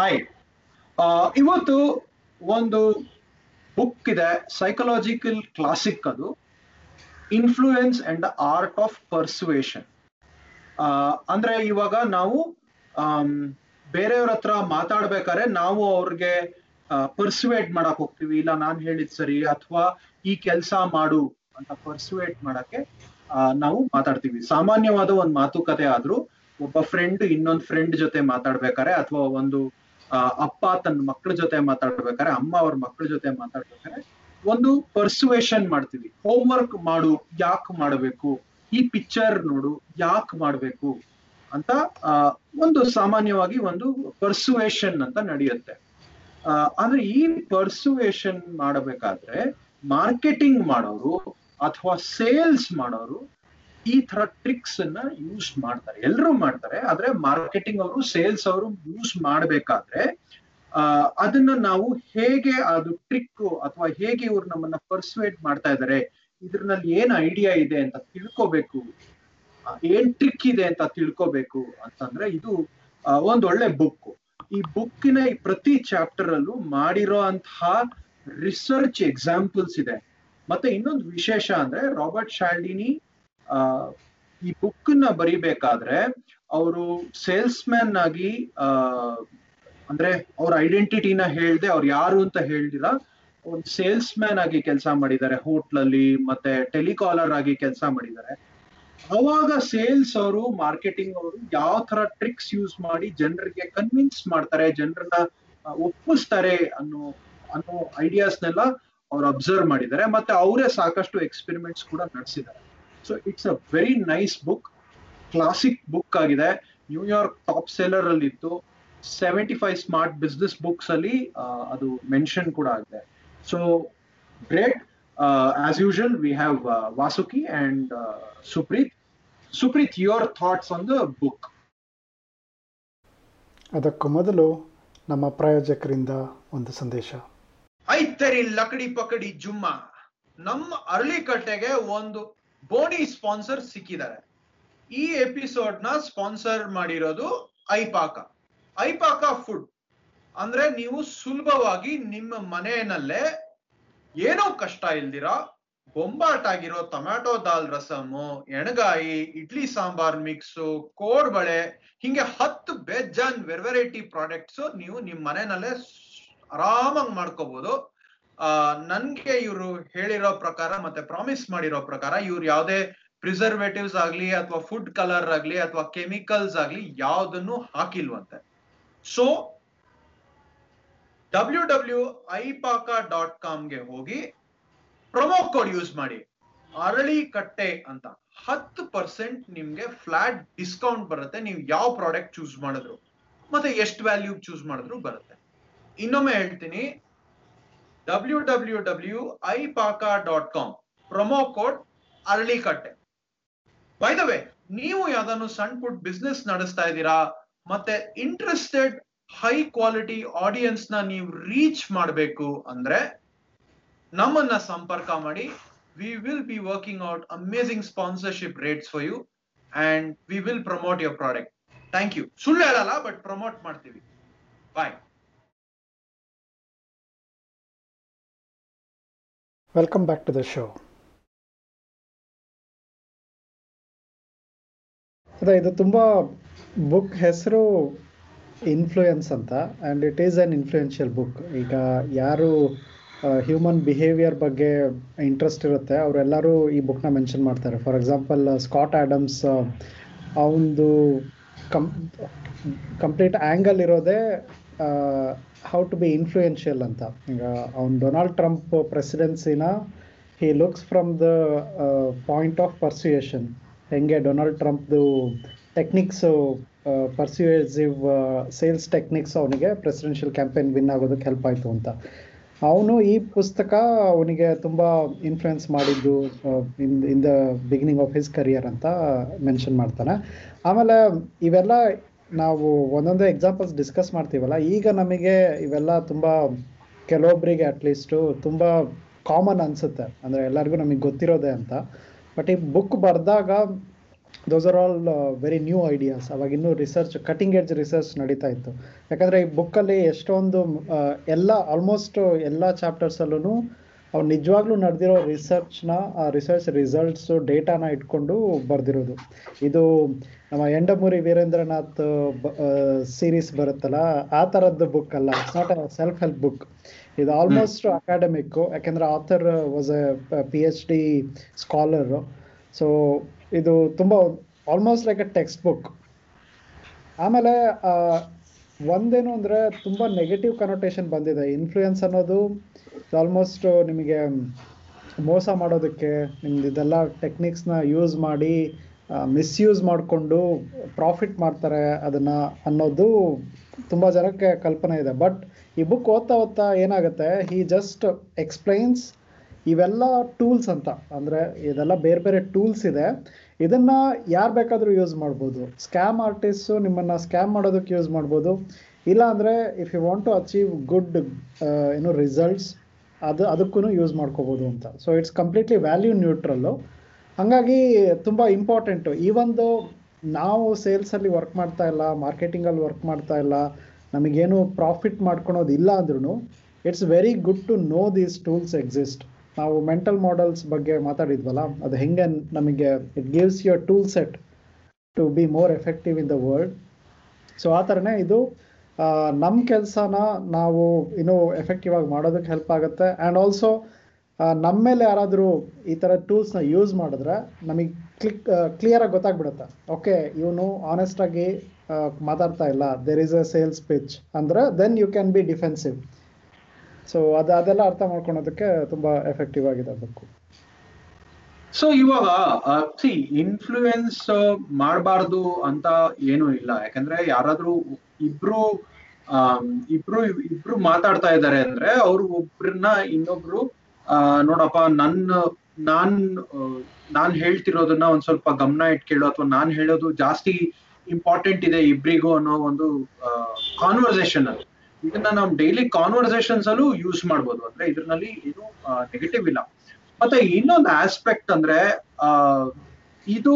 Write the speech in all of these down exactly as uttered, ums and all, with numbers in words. Hi, ಇವತ್ತು ಒಂದು book ಇದೆ, ಸೈಕಲಾಜಿಕಲ್ ಕ್ಲಾಸಿಕ್, ಅದು influence and the art of persuasion. ಅಂದ್ರೆ ಇವಾಗ ನಾವು ಬೇರೆಯವ್ರ ಹತ್ರ ಮಾತಾಡ್ಬೇಕಾದ್ರೆ ನಾವು ಅವ್ರಿಗೆ ಪರ್ಸುವೇಟ್ ಮಾಡಕ್ ಹೋಗ್ತೀವಿ, ಇಲ್ಲ ನಾನು ಹೇಳಿದ್ ಸರಿ ಅಥವಾ ಈ ಕೆಲಸ ಮಾಡು ಅಂತ ಪರ್ಸುವೇಟ್ ಮಾಡಕ್ಕೆ ನಾವು ಮಾತಾಡ್ತೀವಿ. ಸಾಮಾನ್ಯವಾದ ಒಂದು ಮಾತುಕತೆ ಆದ್ರೂ ಒಬ್ಬ ಫ್ರೆಂಡ್ ಇನ್ನೊಂದು ಫ್ರೆಂಡ್ ಜೊತೆ ಮಾತಾಡ್ಬೇಕಾರೆ, ಅಥವಾ ಒಂದು ಅಪ್ಪ ತನ್ನ ಮಕ್ಕಳ ಜೊತೆ ಮಾತಾಡ್ಬೇಕಾರೆ, ಅಮ್ಮ ಅವ್ರ ಮಕ್ಕಳ ಜೊತೆ ಮಾತಾಡ್ಬೇಕಾರೆ ಒಂದು ಪರ್ಸುವೇಷನ್ ಮಾಡ್ತೀವಿ. ಹೋಮ್ವರ್ಕ್ ಮಾಡು, ಯಾಕೆ ಮಾಡಬೇಕು, ಈ ಪಿಕ್ಚರ್ ನೋಡು, ಯಾಕೆ ಮಾಡಬೇಕು ಅಂತ ಒಂದು ಸಾಮಾನ್ಯವಾಗಿ ಒಂದು ಪರ್ಸುವೇಷನ್ ಅಂತ ನಡೆಯುತ್ತೆ. ಆದ್ರೆ ಈ ಪರ್ಸುವೇಷನ್ ಮಾಡಬೇಕಾದ್ರೆ ಮಾರ್ಕೆಟಿಂಗ್ ಮಾಡೋರು ಅಥವಾ ಸೇಲ್ಸ್ ಮಾಡೋರು ಈ ತರ ಟ್ರಿಕ್ಸ್ ಅನ್ನ ಯೂಸ್ ಮಾಡ್ತಾರೆ. ಎಲ್ಲರೂ ಮಾಡ್ತಾರೆ, ಆದ್ರೆ ಮಾರ್ಕೆಟಿಂಗ್ ಅವರು ಸೇಲ್ಸ್ ಅವರು ಯೂಸ್ ಮಾಡ್ಬೇಕಾದ್ರೆ ಅಹ್ ಅದನ್ನ ನಾವು ಹೇಗೆ, ಅದು ಟ್ರಿಕ್ ಅಥವಾ ಹೇಗೆ ಇವ್ರು ನಮ್ಮನ್ನ ಪರ್ಸುವೇಟ್ ಮಾಡ್ತಾ ಇದಾರೆ, ಇದ್ರಲ್ಲಿ ಏನ್ ಐಡಿಯಾ ಇದೆ ಅಂತ ತಿಳ್ಕೋಬೇಕು, ಏನ್ ಟ್ರಿಕ್ ಇದೆ ಅಂತ ತಿಳ್ಕೋಬೇಕು ಅಂತಂದ್ರೆ ಇದು ಒಂದೊಳ್ಳೆ ಬುಕ್. ಈ ಬುಕ್ಕಿನ ಈ ಪ್ರತಿ ಚಾಪ್ಟರ್ ಅಲ್ಲೂ ಮಾಡಿರೋ ಅಂತಹ ರಿಸರ್ಚ್ ಎಕ್ಸಾಂಪಲ್ಸ್ ಇದೆ. ಮತ್ತೆ ಇನ್ನೊಂದು ವಿಶೇಷ ಅಂದ್ರೆ ರಾಬರ್ಟ್ ಚಾಲ್ಡಿನಿ ಅಹ್ ಈ ಬುಕ್ ನ ಬರಿಬೇಕಾದ್ರೆ ಅವರು ಸೇಲ್ಸ್ ಮ್ಯಾನ್ ಆಗಿ ಅಹ್ ಅಂದ್ರೆ ಅವ್ರ ಐಡೆಂಟಿಟಿನ ಹೇಳ್ದೆ, ಅವ್ರು ಯಾರು ಅಂತ ಹೇಳ್ದಿರ ಒಂದು ಸೇಲ್ಸ್ ಮ್ಯಾನ್ ಆಗಿ ಕೆಲಸ ಮಾಡಿದ್ದಾರೆ ಹೋಟ್ಲಲ್ಲಿ, ಮತ್ತೆ ಟೆಲಿಕಾಲರ್ ಆಗಿ ಕೆಲಸ ಮಾಡಿದ್ದಾರೆ. ಅವಾಗ ಸೇಲ್ಸ್ ಅವರು ಮಾರ್ಕೆಟಿಂಗ್ ಅವರು ಯಾವ ತರ ಟ್ರಿಕ್ಸ್ ಯೂಸ್ ಮಾಡಿ ಜನರಿಗೆ ಕನ್ವಿನ್ಸ್ ಮಾಡ್ತಾರೆ, ಜನರನ್ನ ಒಪ್ಪಿಸ್ತಾರೆ ಅನ್ನೋ ಅನ್ನೋ ಐಡಿಯಾಸ್ನೆಲ್ಲ ಅವ್ರು ಅಬ್ಸರ್ವ್ ಮಾಡಿದ್ದಾರೆ. ಮತ್ತೆ ಅವರೇ ಸಾಕಷ್ಟು ಎಕ್ಸ್ಪೆರಿಮೆಂಟ್ಸ್ ಕೂಡ ನಡೆಸಿದ್ದಾರೆ. So it's a very nice book, classic book ಆಗಿದೆ. ನ್ಯೂಯಾರ್ಕ್ ಟಾಪ್ ಸೆಲ್ಲರ್ ಅಲ್ಲಿ ಇತ್ತು. Seventy five smart business books ಅಲ್ಲಿ ಅದು ಮೆನ್ಷನ್ ಕೂಡ ಆಗಿದೆ. So great. As usual we have Vasuki and Supreeth. Supreeth, your thoughts on the book. ಅದಕ್ಕೂ ಮೊದಲು ನಮ್ಮ ಪ್ರಾಯೋಜಕರಿಂದ ಒಂದು ಸಂದೇಶ. ಐತರಿ ಲಕಡಿ ಪಕಡಿ ಜುಮ್ಮಾ, ನಮ್ಮ ಅರಳಿಕಟ್ಟೆಗೆ ಒಂದು ಬೋನಿ ಸ್ಪಾನ್ಸರ್ ಸಿಕ್ಕಿದ್ದಾರೆ. ಈ ಎಪಿಸೋಡ್ ನ ಸ್ಪಾನ್ಸರ್ ಮಾಡಿರೋದು ಐಪಾಕ. ಐಪಾಕ ಫುಡ್ ಅಂದ್ರೆ ನೀವು ಸುಲಭವಾಗಿ ನಿಮ್ಮ ಮನೆಯಲ್ಲೇ ಏನೋ ಕಷ್ಟ ಇಲ್ದಿರ ಬೊಂಬಾಟಾಗಿರೋ ಟೊಮ್ಯಾಟೊ ದಾಲ್ ರಸಮು, ಎಣಗಾಯಿ, ಇಡ್ಲಿ ಸಾಂಬಾರ್ ಮಿಕ್ಸು, ಕೋಡ್ಬಳೆ, ಹಿಂಗೆ ಹತ್ತು ಬೇಜಾನ್ ವೆರೈಟಿ ಪ್ರಾಡಕ್ಟ್ಸ್ ನೀವು ನಿಮ್ಮ ಮನೆಯಲ್ಲೇ ಆರಾಮಾಗಿ ಮಾಡ್ಕೋಬಹುದು. ಆ ನನ್ಗೆ ಇವ್ರು ಹೇಳಿರೋ ಪ್ರಕಾರ ಮತ್ತೆ ಪ್ರಾಮಿಸ್ ಮಾಡಿರೋ ಪ್ರಕಾರ ಇವ್ರು ಯಾವುದೇ ಪ್ರಿಸರ್ವೇಟಿವ್ಸ್ ಆಗ್ಲಿ ಅಥವಾ ಫುಡ್ ಕಲರ್ ಆಗ್ಲಿ ಅಥವಾ ಕೆಮಿಕಲ್ಸ್ ಆಗ್ಲಿ ಯಾವುದನ್ನು ಹಾಕಿಲ್ವಂತೆ. ಸೊ ಡಬ್ಲ್ಯೂ ಡಬ್ಲ್ಯೂ ಐಪಾಕ ಡಾಟ್ ಕಾಮ್ಗೆ ಹೋಗಿ ಪ್ರೊಮೋ ಕೋಡ್ ಯೂಸ್ ಮಾಡಿ ಅರಳಿ ಕಟ್ಟೆ ಅಂತ, ಹತ್ತು ಪರ್ಸೆಂಟ್ ನಿಮ್ಗೆ ಫ್ಲಾಟ್ ಡಿಸ್ಕೌಂಟ್ ಬರುತ್ತೆ ನೀವು ಯಾವ ಪ್ರಾಡಕ್ಟ್ ಚೂಸ್ ಮಾಡಿದ್ರು ಮತ್ತೆ ಎಷ್ಟು ವ್ಯಾಲ್ಯೂ ಚೂಸ್ ಮಾಡಿದ್ರು ಬರುತ್ತೆ. ಇನ್ನೊಮ್ಮೆ ಹೇಳ್ತೀನಿ, ಡಬ್ಲ್ಯೂ ಡಬ್ಲ್ಯೂ ಡಬ್ಲ್ಯೂ ಐಪಾಕ ಡಾಟ್ ಕಾಮ್ ಪ್ರೊಮೋ ಕೋಡ್ ಅರಳಿ ಕಟ್ಟೆ. ಬೈ ದ ವೇ, ನೀವು ಯಾವ್ದಾದ್ರು ಸಣ್ಣ ಪುಟ್ ಬಿಸ್ನೆಸ್ ನಡೆಸ್ತಾ ಇದ್ದೀರಾ ಮತ್ತೆ ಇಂಟ್ರೆಸ್ಟೆಡ್ ಹೈ ಕ್ವಾಲಿಟಿ ಆಡಿಯನ್ಸ್ ನ ನೀವು ರೀಚ್ ಮಾಡಬೇಕು ಅಂದ್ರೆ ನಮ್ಮನ್ನ ಸಂಪರ್ಕ ಮಾಡಿ. We will be working out amazing sponsorship rates for you and we will promote your product. Thank you. ಸುಳ್ಳು ಹೇಳಲ್ಲ, ಬಟ್ ಪ್ರಮೋಟ್ ಮಾಡ್ತೀವಿ. Bye. Welcome back to the show. ಅದೇ ಇದು ತುಂಬ ಬುಕ್ ಹೆಸರು ಇನ್ಫ್ಲೂಯೆನ್ಸ್ ಅಂತ, and it is an influential book. ಈಗ ಯಾರು ಹ್ಯೂಮನ್ ಬಿಹೇವಿಯರ್ ಬಗ್ಗೆ ಇಂಟ್ರೆಸ್ಟ್ ಇರುತ್ತೆ ಅವರೆಲ್ಲರೂ ಈ ಬುಕ್ನ ಮೆನ್ಷನ್ ಮಾಡ್ತಾರೆ. ಫಾರ್ ಎಕ್ಸಾಂಪಲ್ ಸ್ಕಾಟ್ ಆ್ಯಡಮ್ಸ್, ಅವನದು ಕಂ ಕಂಪ್ಲೀಟ್ ಆ್ಯಂಗಲ್ ಇರೋದೇ ಹೌ ಟು ಬಿ ಇನ್ಫ್ಲೂಯೆನ್ಷಿಯಲ್ ಅಂತ. ಈಗ ಅವ್ನು ಡೊನಾಲ್ಡ್ ಟ್ರಂಪ್ ಪ್ರೆಸಿಡೆನ್ಸಿನ he looks from the point of persuasion, ಹೆಂಗೆ ಡೊನಾಲ್ಡ್ ಟ್ರಂಪ್ದು ಟೆಕ್ನಿಕ್ಸು, ಪರ್ಸುಯೇಸಿವ್ ಸೇಲ್ಸ್ ಟೆಕ್ನಿಕ್ಸ್ ಅವನಿಗೆ ಪ್ರೆಸಿಡೆನ್ಷಿಯಲ್ ಕ್ಯಾಂಪೇನ್ ವಿನ್ ಆಗೋದಕ್ಕೆ ಹೆಲ್ಪ್ ಆಯಿತು ಅಂತ. ಅವನು ಈ ಪುಸ್ತಕ ಅವನಿಗೆ ತುಂಬ ಇನ್ಫ್ಲುಯೆನ್ಸ್ ಮಾಡಿದ್ದು in in the beginning of his career ಅಂತ ಮೆನ್ಷನ್ ಮಾಡ್ತಾನೆ. ಆಮೇಲೆ ಇವೆಲ್ಲ ನಾವು ಒಂದೊಂದೇ ಎಕ್ಸಾಂಪಲ್ಸ್ ಡಿಸ್ಕಸ್ ಮಾಡ್ತೀವಲ್ಲ, ಈಗ ನಮಗೆ ಇವೆಲ್ಲ ತುಂಬ ಕೆಲವೊಬ್ಬರಿಗೆ ಅಟ್ಲೀಸ್ಟು ತುಂಬ ಕಾಮನ್ ಅನಿಸುತ್ತೆ, ಅಂದರೆ ಎಲ್ಲರಿಗೂ ನಮಗೆ ಗೊತ್ತಿರೋದೆ ಅಂತ. ಬಟ್ ಈ ಬುಕ್ ಬರೆದಾಗ those are all uh, very new ideas. ಅವಾಗ ಇನ್ನೂ ರಿಸರ್ಚ್ ಕಟಿಂಗ್ ಎಡ್ಜ್ ರಿಸರ್ಚ್ ನಡೀತಾ ಇತ್ತು. ಯಾಕಂದರೆ ಈ ಬುಕ್ಕಲ್ಲಿ ಎಷ್ಟೊಂದು ಎಲ್ಲ ಆಲ್ಮೋಸ್ಟ್ ಎಲ್ಲ ಚಾಪ್ಟರ್ಸಲ್ಲೂ ಅವ್ರು ನಿಜವಾಗ್ಲೂ ನಡೆದಿರೋ ರಿಸರ್ಚ್ನ ಆ ರಿಸರ್ಚ್ ರಿಸಲ್ಟ್ಸು ಡೇಟಾನ ಇಟ್ಕೊಂಡು ಬರೆದಿರೋದು. ಇದು ನಮ್ಮ ಎಂಡಮೂರಿ ವೀರೇಂದ್ರನಾಥ್ ಸೀರೀಸ್ ಬರುತ್ತಲ್ಲ ಆ ಥರದ್ದು ಬುಕ್ ಅಲ್ಲ. It's not a self help book. ಇದು ಆಲ್ಮೋಸ್ಟ್ ಅಕಾಡೆಮಿಕ್ಕು, ಯಾಕೆಂದರೆ author was a P H D scholar. So ಇದು ತುಂಬ almost like a text book. ಆಮೇಲೆ ಒಂದೇನು ಅಂದರೆ ತುಂಬ ನೆಗೆಟಿವ್ ಕನೋಟೇಷನ್ ಬಂದಿದೆ. ಇನ್ಫ್ಲೂಯೆನ್ಸ್ ಅನ್ನೋದು ಆಲ್ಮೋಸ್ಟ್ ನಿಮಗೆ ಮೋಸ ಮಾಡೋದಕ್ಕೆ, ನಿಮ್ದು ಇದೆಲ್ಲ ಟೆಕ್ನಿಕ್ಸ್ನ ಯೂಸ್ ಮಾಡಿ ಮಿಸ್ಯೂಸ್ ಮಾಡಿಕೊಂಡು ಪ್ರಾಫಿಟ್ ಮಾಡ್ತಾರೆ ಅದನ್ನು ಅನ್ನೋದು ತುಂಬ ಜನಕ್ಕೆ ಕಲ್ಪನೆ ಇದೆ. ಬಟ್ ಈ ಬುಕ್ ಓದ್ತಾ ಓದ್ತಾ ಏನಾಗುತ್ತೆ, ಹಿ ಜಸ್ಟ್ ಎಕ್ಸ್ಪ್ಲೈನ್ಸ್ ಇವೆಲ್ಲ ಟೂಲ್ಸ್ ಅಂತ. ಅಂದರೆ ಇದೆಲ್ಲ ಬೇರೆ ಬೇರೆ ಟೂಲ್ಸ್ ಇದೆ, ಇದನ್ನು ಯಾರು ಬೇಕಾದರೂ ಯೂಸ್ ಮಾಡ್ಬೋದು. ಸ್ಕ್ಯಾಮ್ ಆರ್ಟಿಸ್ಟು ನಿಮ್ಮನ್ನು ಸ್ಕ್ಯಾಮ್ ಮಾಡೋದಕ್ಕೆ ಯೂಸ್ ಮಾಡ್ಬೋದು. ಇಲ್ಲ ಅಂದರೆ if you want to achieve good ಏನು ರಿಸಲ್ಟ್ಸ್ ಅದು ಅದಕ್ಕೂ ಯೂಸ್ ಮಾಡ್ಕೋಬೋದು ಅಂತ. So it's completely value neutral. ಹಾಗಾಗಿ ತುಂಬ ಇಂಪಾರ್ಟೆಂಟು. ಈ ಒಂದು ನಾವು ಸೇಲ್ಸಲ್ಲಿ ವರ್ಕ್ ಮಾಡ್ತಾ ಇಲ್ಲ, ಮಾರ್ಕೆಟಿಂಗಲ್ಲಿ ವರ್ಕ್ ಮಾಡ್ತಾ ಇಲ್ಲ, ನಮಗೇನು ಪ್ರಾಫಿಟ್ ಮಾಡ್ಕೊಳೋದು ಇಲ್ಲ ಅಂದ್ರೂ it's very good to know these tools exist. ನಾವು ಮೆಂಟಲ್ ಮಾಡೆಲ್ಸ್ ಬಗ್ಗೆ ಮಾತಾಡಿದ್ವಲ್ಲ, ಅದು ಹೆಂಗೆ ನಮಗೆ it gives your tool set to be more effective in the world. So ಆ ಥರನೇ ಇದು ನಮ್ಮ ಕೆಲಸನ ನಾವು ಇನ್ನೂ ಎಫೆಕ್ಟಿವ್ ಆಗಿ ಮಾಡೋದಕ್ಕೆ ಹೆಲ್ಪ್ ಆಗುತ್ತೆ. ಆ್ಯಂಡ್ ಆಲ್ಸೋ ನಮ್ಮ ಮೇಲೆ ಯಾರಾದರೂ ಈ ಥರ ಟೂಲ್ಸ್ನ ಯೂಸ್ ಮಾಡಿದ್ರೆ ನಮಗೆ ಕ್ಲಿಕ್ ಕ್ಲಿಯರಾಗಿ ಗೊತ್ತಾಗ್ಬಿಡುತ್ತೆ. ಓಕೆ, ಇವನು ಆನೆಸ್ಟಾಗಿ ಮಾತಾಡ್ತಾ ಇಲ್ಲ, there is a sales pitch ಅಂದರೆ then you can be defensive. So ಅದು ಅದೆಲ್ಲ ಅರ್ಥ ಮಾಡ್ಕೊಳೋದಕ್ಕೆ ತುಂಬಾ ಎಫೆಕ್ಟಿವ್ ಆಗಿದೆ ಬುಕ್. ಸೊ ಇವಾಗ ಸಿ ಇನ್ಫ್ಲೂಯೆನ್ಸ್ ಮಾಡಬಾರ್ದು ಅಂತ ಏನೂ ಇಲ್ಲ, ಯಾಕಂದ್ರೆ ಯಾರಾದ್ರೂ ಇಬ್ರು ಇಬ್ರು ಇಬ್ರು ಮಾತಾಡ್ತಾ ಇದ್ದಾರೆ ಅಂದ್ರೆ ಅವ್ರು ಒಬ್ರನ್ನ ಇನ್ನೊಬ್ರು ಆ ನೋಡಪ್ಪ ನನ್ನ ನಾನ್ ನಾನ್ ಹೇಳ್ತಿರೋದನ್ನ ಒಂದ್ ಸ್ವಲ್ಪ ಗಮನ ಇಟ್ಕೇಳು ಅಥವಾ ನಾನ್ ಹೇಳೋದು ಜಾಸ್ತಿ ಇಂಪಾರ್ಟೆಂಟ್ ಇದೆ ಇಬ್ರಿಗೂ ಅನ್ನೋ ಒಂದು ಕಾನ್ವರ್ಸೇಷನ್ ಅದು. ಇದನ್ನ ನಾವು ಡೈಲಿ ಕಾನ್ವರ್ಸೇಷನ್ಸ್ ಅಲ್ಲೂ ಯೂಸ್ ಮಾಡ್ಬೋದು, ಅಂದ್ರೆ ಇದ್ರಲ್ಲಿ ಏನು ನೆಗೆಟಿವ್ ಇಲ್ಲ. ಮತ್ತೆ ಇನ್ನೊಂದು ಆಸ್ಪೆಕ್ಟ್ ಅಂದ್ರೆ ಇದು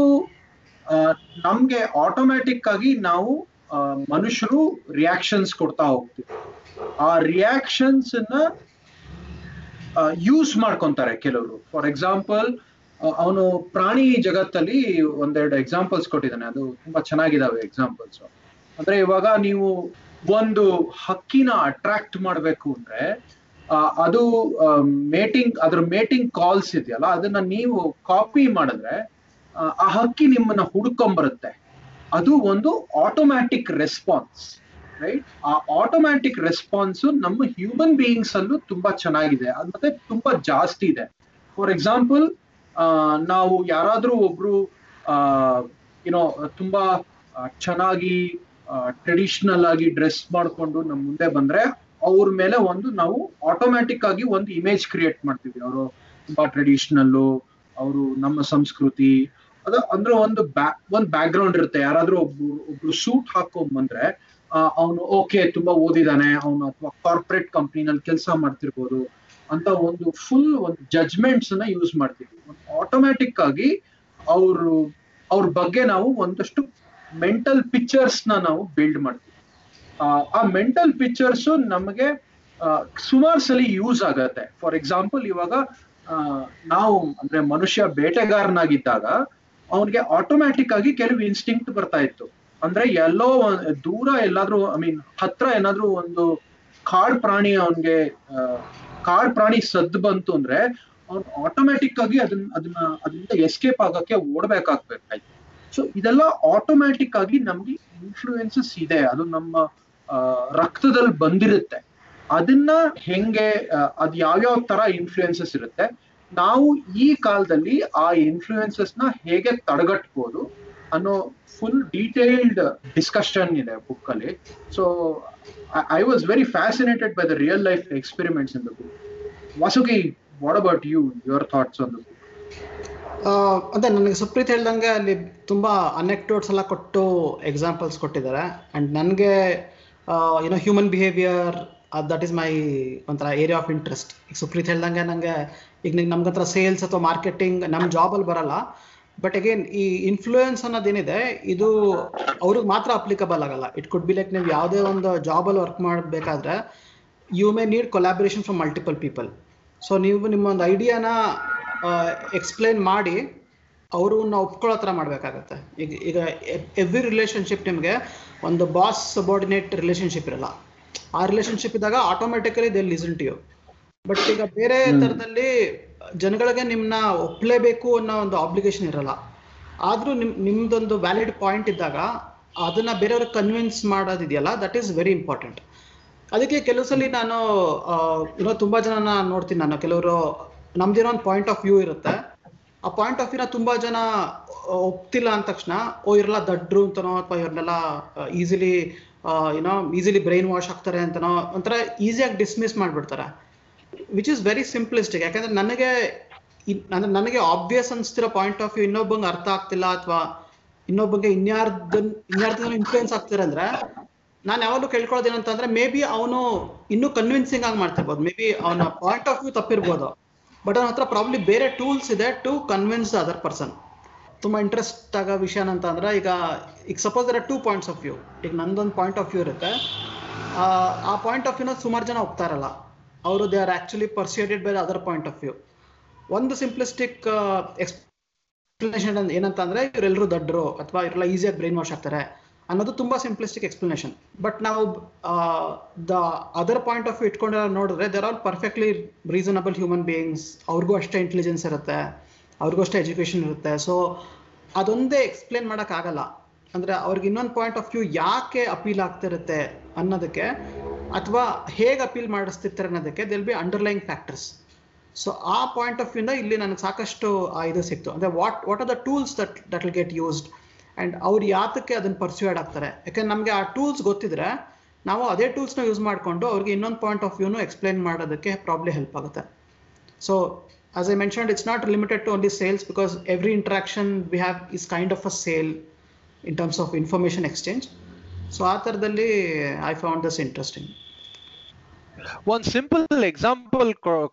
ನಮ್ಗೆ ಆಟೋಮ್ಯಾಟಿಕ್ ಆಗಿ ನಾವು ಮನುಷ್ಯರು ರಿಯಾಕ್ಷನ್ಸ್ ಕೊಡ್ತಾ ಹೋಗ್ತೀವಿ. ಆ ರಿಯಾಕ್ಷನ್ಸ್ ಅನ್ನ ಯೂಸ್ ಮಾಡ್ಕೊಂತಾರೆ ಕೆಲವರು. ಫಾರ್ ಎಕ್ಸಾಂಪಲ್, ಅವನು ಪ್ರಾಣಿ ಜಗತ್ತಲ್ಲಿ ಒಂದೆರಡು ಎಕ್ಸಾಂಪಲ್ಸ್ ಕೊಟ್ಟಿದ್ದಾನೆ, ಅದು ತುಂಬಾ ಚೆನ್ನಾಗಿದಾವೆ ಎಕ್ಸಾಂಪಲ್ಸ್. ಅಂದ್ರೆ ಇವಾಗ ನೀವು ಒಂದು ಹಕ್ಕಿನ ಅಟ್ರಾಕ್ಟ್ ಮಾಡಬೇಕು ಅಂದ್ರೆ ಅದು ಮೇಟಿಂಗ್ ಅದ್ರ ಮೇಟಿಂಗ್ ಕಾಲ್ಸ್ ಇದೆಯಲ್ಲ ಅದನ್ನ ನೀವು ಕಾಪಿ ಮಾಡಿದ್ರೆ ಆ ಹಕ್ಕಿ ನಿಮ್ಮನ್ನ ಹುಡ್ಕೊಂಡ್ಬರುತ್ತೆ. ಅದು ಒಂದು ಆಟೋಮ್ಯಾಟಿಕ್ ರೆಸ್ಪಾನ್ಸ್, ರೈಟ್? ಆ ಆಟೋಮ್ಯಾಟಿಕ್ ರೆಸ್ಪಾನ್ಸು ನಮ್ಮ ಹ್ಯೂಮನ್ ಬೀಯಿಂಗ್ಸ್ ಅಲ್ಲೂ ತುಂಬಾ ಚೆನ್ನಾಗಿದೆ, ಅದು ಮತ್ತೆ ತುಂಬಾ ಜಾಸ್ತಿ ಇದೆ. ಫಾರ್ ಎಕ್ಸಾಂಪಲ್, ನಾವು ಯಾರಾದ್ರೂ ಒಬ್ರು ಆ ಏನೋ ತುಂಬಾ ಚೆನ್ನಾಗಿ ಟ್ರೆಡಿಷನಲ್ ಆಗಿ ಡ್ರೆಸ್ ಮಾಡಿಕೊಂಡು ನಮ್ಮ ಮುಂದೆ ಬಂದ್ರೆ ಅವ್ರ ಮೇಲೆ ಒಂದು ನಾವು ಆಟೋಮ್ಯಾಟಿಕ್ ಆಗಿ ಒಂದು ಇಮೇಜ್ ಕ್ರಿಯೇಟ್ ಮಾಡ್ತೀವಿ. ಅವರು ತುಂಬಾ ಟ್ರೆಡಿಷನಲ್ಲು, ಅವರು ನಮ್ಮ ಸಂಸ್ಕೃತಿ ಅದ ಅಂದ್ರೆ ಒಂದು ಬ್ಯಾ ಒಂದು ಬ್ಯಾಕ್ ಗ್ರೌಂಡ್ ಇರುತ್ತೆ. ಯಾರಾದ್ರೂ ಒಬ್ರು ಒಬ್ರು ಸೂಟ್ ಹಾಕೊಂಡ್ ಬಂದ್ರೆ ಅವನು ಓಕೆ ತುಂಬಾ ಓದಿದಾನೆ ಅವನು, ಅಥವಾ ಕಾರ್ಪೊರೇಟ್ ಕಂಪ್ನಿನಲ್ಲಿ ಕೆಲಸ ಮಾಡ್ತಿರ್ಬೋದು ಅಂತ ಒಂದು ಫುಲ್ ಒಂದು ಜಜ್ಮೆಂಟ್ಸ್ ಅನ್ನ ಯೂಸ್ ಮಾಡ್ತೀವಿ. ಆಟೋಮ್ಯಾಟಿಕ್ ಆಗಿ ಅವರು ಅವ್ರ ಬಗ್ಗೆ ನಾವು ಒಂದಷ್ಟು ಮೆಂಟಲ್ ಪಿಕ್ಚರ್ಸ್ ನ ನಾವು ಬಿಲ್ಡ್ ಮಾಡ್ತೀವಿ. ಆ ಮೆಂಟಲ್ ಪಿಕ್ಚರ್ಸ್ ನಮಗೆ ಸುಮಾರು ಸಲಿ ಯೂಸ್ ಆಗತ್ತೆ. ಫಾರ್ ಎಕ್ಸಾಂಪಲ್, ಇವಾಗ ನಾವು ಅಂದ್ರೆ ಮನುಷ್ಯ ಬೇಟೆಗಾರನಾಗಿದ್ದಾಗ ಅವನಿಗೆ ಆಟೋಮ್ಯಾಟಿಕ್ ಆಗಿ ಕೆಲವು ಇನ್ಸ್ಟಿಂಕ್ಟ್ ಬರ್ತಾ ಇತ್ತು. ಅಂದ್ರೆ ಎಲ್ಲೋ ದೂರ ಎಲ್ಲಾದ್ರೂ ಐ ಮೀನ್ ಹತ್ರ ಏನಾದ್ರೂ ಒಂದು ಕಾಡ್ ಪ್ರಾಣಿ ಅವನ್ಗೆ ಕಾಡ್ ಪ್ರಾಣಿ ಸದ್ದು ಬಂತು ಅಂದ್ರೆ ಅವ್ನು ಆಟೋಮ್ಯಾಟಿಕ್ ಆಗಿ ಅದನ್ನ ಅದನ್ನ ಅದರಿಂದ ಎಸ್ಕೇಪ್ ಆಗಕ್ಕೆ ಓಡ್ಬೇಕಾಗ್ಬೇಕಾಯ್ತು. ಸೊ ಇದೆಲ್ಲ ಆಟೋಮ್ಯಾಟಿಕ್ ಆಗಿ ನಮ್ಗೆ ಇನ್ಫ್ಲೂಯೆನ್ಸಸ್ ಇದೆ, ಅದು ನಮ್ಮ ರಕ್ತದಲ್ಲಿ ಬಂದಿರುತ್ತೆ. ಅದನ್ನ ಹೆಂಗೆ ಅದ್ ಯಾವ್ಯಾವ ತರ ಇನ್ಫ್ಲೂಯೆನ್ಸಸ್ ಇರುತ್ತೆ, ನಾವು ಈ ಕಾಲದಲ್ಲಿ ಆ ಇನ್ಫ್ಲೂಯೆನ್ಸಸ್ ನ ಹೇಗೆ ತಡೆಗಟ್ಬೋದು ಅನ್ನೋ ಫುಲ್ ಡೀಟೇಲ್ಡ್ ಡಿಸ್ಕಷನ್ ಇದೆ ಬುಕ್ ಅಲ್ಲಿ. So I was very fascinated by the real life experiments in the book. Vasuki, what about you, your thoughts on the book? ಅದೇ ನನಗೆ ಸುಪ್ರೀತ್ ಹೇಳ್ದಂಗೆ ಅಲ್ಲಿ ತುಂಬ ಅನೆಕ್ಟೋಟ್ಸ್ ಎಲ್ಲ ಕೊಟ್ಟು ಎಕ್ಸಾಂಪಲ್ಸ್ ಕೊಟ್ಟಿದ್ದಾರೆ. ಆ್ಯಂಡ್ ನನಗೆ ಏನೋ ಹ್ಯೂಮನ್ ಬಿಹೇವಿಯರ್, ಅದು ದಟ್ ಈಸ್ ಮೈ ಒಂಥರ ಏರಿಯಾ ಆಫ್ ಇಂಟ್ರೆಸ್ಟ್. ಈಗ ಸುಪ್ರೀತ್ ಹೇಳ್ದಂಗೆ ನನಗೆ ಈಗ ನಿಮ್ಗೆ ನಮ್ಗೆ ಹತ್ರ ಸೇಲ್ಸ್ ಅಥವಾ ಮಾರ್ಕೆಟಿಂಗ್ ನಮ್ಮ ಜಾಬಲ್ಲಿ ಬರಲ್ಲ, ಬಟ್ ಅಗೇನ್ ಈ ಇನ್ಫ್ಲೂಯೆನ್ಸ್ ಅನ್ನೋದೇನಿದೆ ಇದು ಅವ್ರಿಗೆ ಮಾತ್ರ ಅಪ್ಲಿಕಬಲ್ ಆಗಲ್ಲ. ಇಟ್ ಕುಡ್ ಬಿ ಲೈಕ್ ನೀವು ಯಾವುದೇ ಒಂದು ಜಾಬಲ್ಲಿ ವರ್ಕ್ ಮಾಡಬೇಕಾದ್ರೆ you may need collaboration from multiple people. So ನೀವು ನಿಮ್ಮೊಂದು ಐಡಿಯಾನ ಎಕ್ಸ್ಪ್ಲೇನ್ ಮಾಡಿ ಅವ್ರನ್ನ ಒಪ್ಕೊಳ್ಳೋ ಥರ ಮಾಡಬೇಕಾಗತ್ತೆ. ಈಗ ಈಗ ಎವ್ರಿ ರಿಲೇಷನ್ಶಿಪ್ ನಿಮಗೆ ಒಂದು ಬಾಸ್ ಸಬಾರ್ಡಿನೇಟ್ ರಿಲೇಷನ್ಶಿಪ್ ಇರಲ್ಲ. ಆ ರಿಲೇಷನ್ಶಿಪ್ ಇದ್ದಾಗ automatically they listen to you. But ಈಗ ಬೇರೆ ಥರದಲ್ಲಿ ಜನಗಳಿಗೆ ನಿಮ್ಮನ್ನ ಒಪ್ಪಲೇಬೇಕು ಅನ್ನೋ ಒಂದು ಆಬ್ಲಿಗೇಷನ್ ಇರಲ್ಲ. ಆದರೂ ನಿಮ್ ನಿಮ್ದೊಂದು ವ್ಯಾಲಿಡ್ ಪಾಯಿಂಟ್ ಇದ್ದಾಗ ಅದನ್ನ ಬೇರೆಯವ್ರಿಗೆ ಕನ್ವಿನ್ಸ್ ಮಾಡೋದಿದೆಯಲ್ಲ, ದಟ್ ಈಸ್ ವೆರಿ ಇಂಪಾರ್ಟೆಂಟ್. ಅದಕ್ಕೆ ಕೆಲವು ಸಲ ನಾನು ಇನ್ನೂ ತುಂಬ ಜನನ ನೋಡ್ತೀನಿ. ನಾನು ಕೆಲವರು ನಮ್ದಿರೋ ಒಂದು ಪಾಯಿಂಟ್ ಆಫ್ ವ್ಯೂ ಇರುತ್ತೆ, ಆ ಪಾಯಿಂಟ್ ಆಫ್ ವ್ಯೂನ ತುಂಬ ಜನ ಒಪ್ತಿಲ್ಲ ಅಂದ ತಕ್ಷಣ ಓ ಇರಲ್ಲ ದಡ್ರು ಅಂತನೋ ಅಥವಾ ಇವ್ರನ್ನೆಲ್ಲ ಈಸಿಲಿ ಏನೋ ಈಸಿಲಿ ಬ್ರೈನ್ ವಾಶ್ ಆಗ್ತಾರೆ ಅಂತನೋ ಒಂಥರ ಈಸಿಯಾಗಿ ಡಿಸ್ಮಿಸ್ ಮಾಡಿಬಿಡ್ತಾರೆ, ವಿಚ್ ಇಸ್ ವೆರಿ ಸಿಂಪ್ಲಿಸ್ಟಿಕ್. ಯಾಕಂದ್ರೆ ನನಗೆ ಅಂದ್ರೆ ನನಗೆ ಆಬ್ವಿಯಸ್ ಅನಿಸ್ತಿರೋ ಪಾಯಿಂಟ್ ಆಫ್ ವ್ಯೂ ಇನ್ನೊಬ್ಬಂಗೆ ಅರ್ಥ ಆಗ್ತಿಲ್ಲ ಅಥವಾ ಇನ್ನೊಬ್ಬಂಗೆ ಇನ್ಯಾರ್ದ ಇನ್ಯಾರ್ದ ಇನ್ಫ್ಲೂಯೆನ್ಸ್ ಆಗ್ತಿರ ಅಂದ್ರೆ ನಾನು ಯಾವಾಗಲೂ ಕೇಳ್ಕೊಳ್ಳೋದೇನಂತಂದ್ರೆ ಮೇ ಬಿ ಅವನು ಇನ್ನೂ ಕನ್ವಿನ್ಸಿಂಗ್ ಆಗಿ ಮಾಡ್ತಿರ್ಬೋದು, ಮೇ ಬಿ ಅವನ ಪಾಯಿಂಟ್ ಆಫ್ ವ್ಯೂ ತಪ್ಪಿರ್ಬೋದು, ಬಟ್ ಅವನ ಹತ್ರ ಪ್ರಾಬ್ಲಿ ಬೇರೆ ಟೂಲ್ಸ್ ಇದೆ to convince the other person. ತುಂಬ ಇಂಟ್ರೆಸ್ಟ್ ಆಗೋ ವಿಷಯ ಅಂತ ಅಂದ್ರೆ ಈಗ ಈಗ suppose there are two points of view. ಈಗ ನಂದೊಂದು ಪಾಯಿಂಟ್ ಆಫ್ ವ್ಯೂ ಇರುತ್ತೆ, ಆ ಪಾಯಿಂಟ್ ಆಫ್ ವ್ಯೂನ ಸುಮಾರು ಜನ ಒಪ್ತಾ ಇರಲ್ಲ, ಅವರು they are actually persuaded by the other point of view. ಒಂದು ಸಿಂಪ್ಲಿಸ್ಟಿಕ್ ಎಕ್ಸ್ಪ್ಲನೇಷನ್ ಏನಂತ ಅಂದ್ರೆ ಇವರೆಲ್ಲರೂ ದಡ್ಡರು ಅಥವಾ ಇವರೆಲ್ಲ ಈಸಿಯಾಗಿ ಬ್ರೈನ್ ವಾಶ್ ಆಗ್ತಾರೆ ಅನ್ನೋದು ತುಂಬ ಸಿಂಪ್ಲಿಸ್ಟಿಕ್ ಎಕ್ಸ್ಪ್ಲನೇಷನ್. ಬಟ್ ನಾವು the other point of view ಇಟ್ಕೊಂಡಿರೋ ನೋಡಿದ್ರೆ there are perfectly reasonable human beings. ಅವ್ರಿಗೂ ಅಷ್ಟೇ ಇಂಟೆಲಿಜೆನ್ಸ್ ಇರುತ್ತೆ, ಅವ್ರಿಗೂ ಅಷ್ಟೇ ಎಜುಕೇಷನ್ ಇರುತ್ತೆ. ಸೊ ಅದೊಂದೇ ಎಕ್ಸ್ಪ್ಲೇನ್ ಮಾಡೋಕ್ಕಾಗಲ್ಲ. ಅಂದರೆ ಅವ್ರಿಗೆ ಇನ್ನೊಂದು ಪಾಯಿಂಟ್ ಆಫ್ ವ್ಯೂ ಯಾಕೆ ಅಪೀಲ್ ಆಗ್ತಿರುತ್ತೆ ಅನ್ನೋದಕ್ಕೆ ಅಥವಾ ಹೇಗೆ ಅಪೀಲ್ ಮಾಡಿಸ್ತಿರ್ತಾರೆ ಅನ್ನೋದಕ್ಕೆ there be underline factors. So ಆ ಪಾಯಿಂಟ್ ಆಫ್ ವ್ಯೂಯಿಂದ ಇಲ್ಲಿ ನನಗೆ ಸಾಕಷ್ಟು ಇದು ಸಿಕ್ತು. ಅಂದರೆ what what are the tools that that will get used and ಅವ್ರು ಯಾತಕ್ಕೆ ಅದನ್ನು ಪರ್ಸ್ಯೂಡ್ ಆಗ್ತಾರೆ. ಯಾಕೆಂದ್ರೆ ನಮಗೆ ಆ ಟೂಲ್ಸ್ ಗೊತ್ತಿದ್ರೆ ನಾವು ಅದೇ ಟೂಲ್ಸ್ನ ಯೂಸ್ ಮಾಡಿಕೊಂಡು ಅವ್ರಿಗೆ ಇನ್ನೊಂದು ಪಾಯಿಂಟ್ ಆಫ್ ವ್ಯೂನು ಎಕ್ಸ್ಪ್ಲೇನ್ ಮಾಡೋದಕ್ಕೆ ಪ್ರಾಬ್ಲಿ ಹೆಲ್ಪ್ ಆಗುತ್ತೆ. So as I mentioned it's not limited to only sales because every interaction we have is kind of a sale in terms of information exchange. So ಆ ಥರದಲ್ಲಿ I found this interesting. ಒಂದು simple example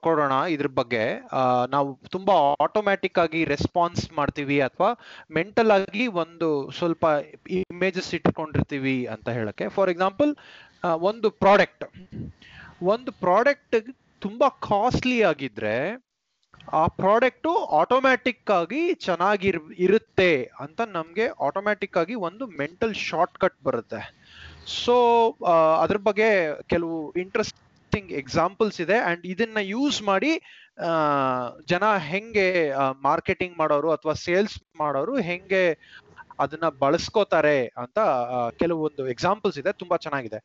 ಕೊಡೋಣ ಇದ್ರ ಬಗ್ಗೆ. ನಾವು ತುಂಬಾ automatic ಆಗಿ response ಮಾಡ್ತೀವಿ ಅಥವಾ ಮೆಂಟಲ್ ಆಗಿ ಒಂದು ಸ್ವಲ್ಪ ಇಮೇಜಸ್ ಇಟ್ಕೊಂಡಿರ್ತೀವಿ ಅಂತ ಹೇಳಕ್ಕೆ. ಫಾರ್ ಎಕ್ಸಾಂಪಲ್ ಒಂದು ಪ್ರಾಡಕ್ಟ್ ಒಂದು ಪ್ರಾಡಕ್ಟ್ ತುಂಬಾ ಕಾಸ್ಟ್ಲಿ ಆಗಿದ್ರೆ ಆ ಪ್ರಾಡಕ್ಟ್ ಆಟೋಮ್ಯಾಟಿಕ್ ಆಗಿ ಚೆನ್ನಾಗಿರ್ ಇರುತ್ತೆ ಅಂತ ನಮ್ಗೆ ಆಟೋಮ್ಯಾಟಿಕ್ ಆಗಿ ಒಂದು ಮೆಂಟಲ್ ಶಾರ್ಟ್ ಕಟ್ ಬರುತ್ತೆ. ಸೊ ಅದ್ರ ಬಗ್ಗೆ ಕೆಲವು ಇಂಟ್ರೆಸ್ಟ್ ಎಕ್ಸಾಂಪಲ್ಸ್ ಇದೆ ಅಂಡ್ ಇದನ್ನ ಯೂಸ್ ಮಾಡಿ ಜನ ಹೆಂಗೆ ಮಾರ್ಕೆಟಿಂಗ್ ಮಾಡೋರು ಅಥವಾ ಸೇಲ್ಸ್ ಮಾಡೋರು ಹೆಂಗೆ ಅದನ್ನ ಬಳಸ್ಕೋತಾರೆ ಅಂತ ಕೆಲವೊಂದು ಎಕ್ಸಾಂಪಲ್ಸ್ ಇದೆ, ತುಂಬಾ ಚೆನ್ನಾಗಿದೆ.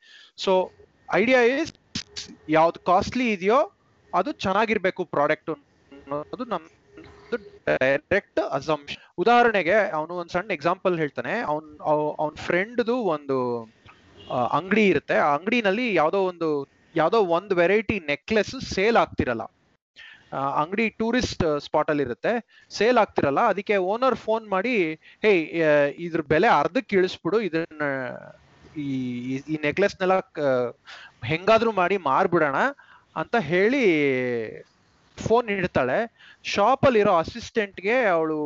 ಸೊ ಐಡಿಯಾ ಇಸ್ ಯಾವ್ದು ಕಾಸ್ಟ್ಲಿ ಇದೆಯೋ ಅದು ಚೆನ್ನಾಗಿರ್ಬೇಕು ಪ್ರಾಡಕ್ಟ್ ಅನ್ನೋದು ನಮ್ದು ಡೈರೆಕ್ಟ್ ಅಸಂಪ್ಷನ್. ಉದಾಹರಣೆಗೆ ಅವನು ಒಂದು ಸಣ್ಣ ಎಕ್ಸಾಂಪಲ್ ಹೇಳ್ತಾನೆ. ಅವನ್ ಅವನ ಫ್ರೆಂಡ್ದು ಒಂದು ಅಂಗಡಿ ಇರುತ್ತೆ, ಆ ಅಂಗಡಿನಲ್ಲಿ ಯಾವುದೋ ಒಂದು ಯಾವುದೋ ಒಂದು ವೆರೈಟಿ ನೆಕ್ಲೆಸ್ ಸೇಲ್ ಆಗ್ತಿರಲ್ಲ. ಅಂಗಡಿ ಟೂರಿಸ್ಟ್ ಸ್ಪಾಟ್ ಅಲ್ಲಿ ಇರುತ್ತೆ, ಸೇಲ್ ಆಗ್ತಿರಲ್ಲ. ಅದಕ್ಕೆ ಓನರ್ ಫೋನ್ ಮಾಡಿ ಹೇ ಇದ್ರ ಬೆಲೆ ಅರ್ಧಕ್ಕೆ ಇಳಿಸ್ಬಿಡು, ಇದನ್ನ ಈ ಈ ನೆಕ್ಲೆಸ್ನೆಲ್ಲ ಹೆಂಗಾದ್ರೂ ಮಾಡಿ ಮಾರ್ಬಿಡೋಣ ಅಂತ ಹೇಳಿ ಫೋನ್ ಇಡ್ತಾಳೆ. ಶಾಪಲ್ಲಿರೋ ಅಸಿಸ್ಟೆಂಟ್ಗೆ ಅವಳು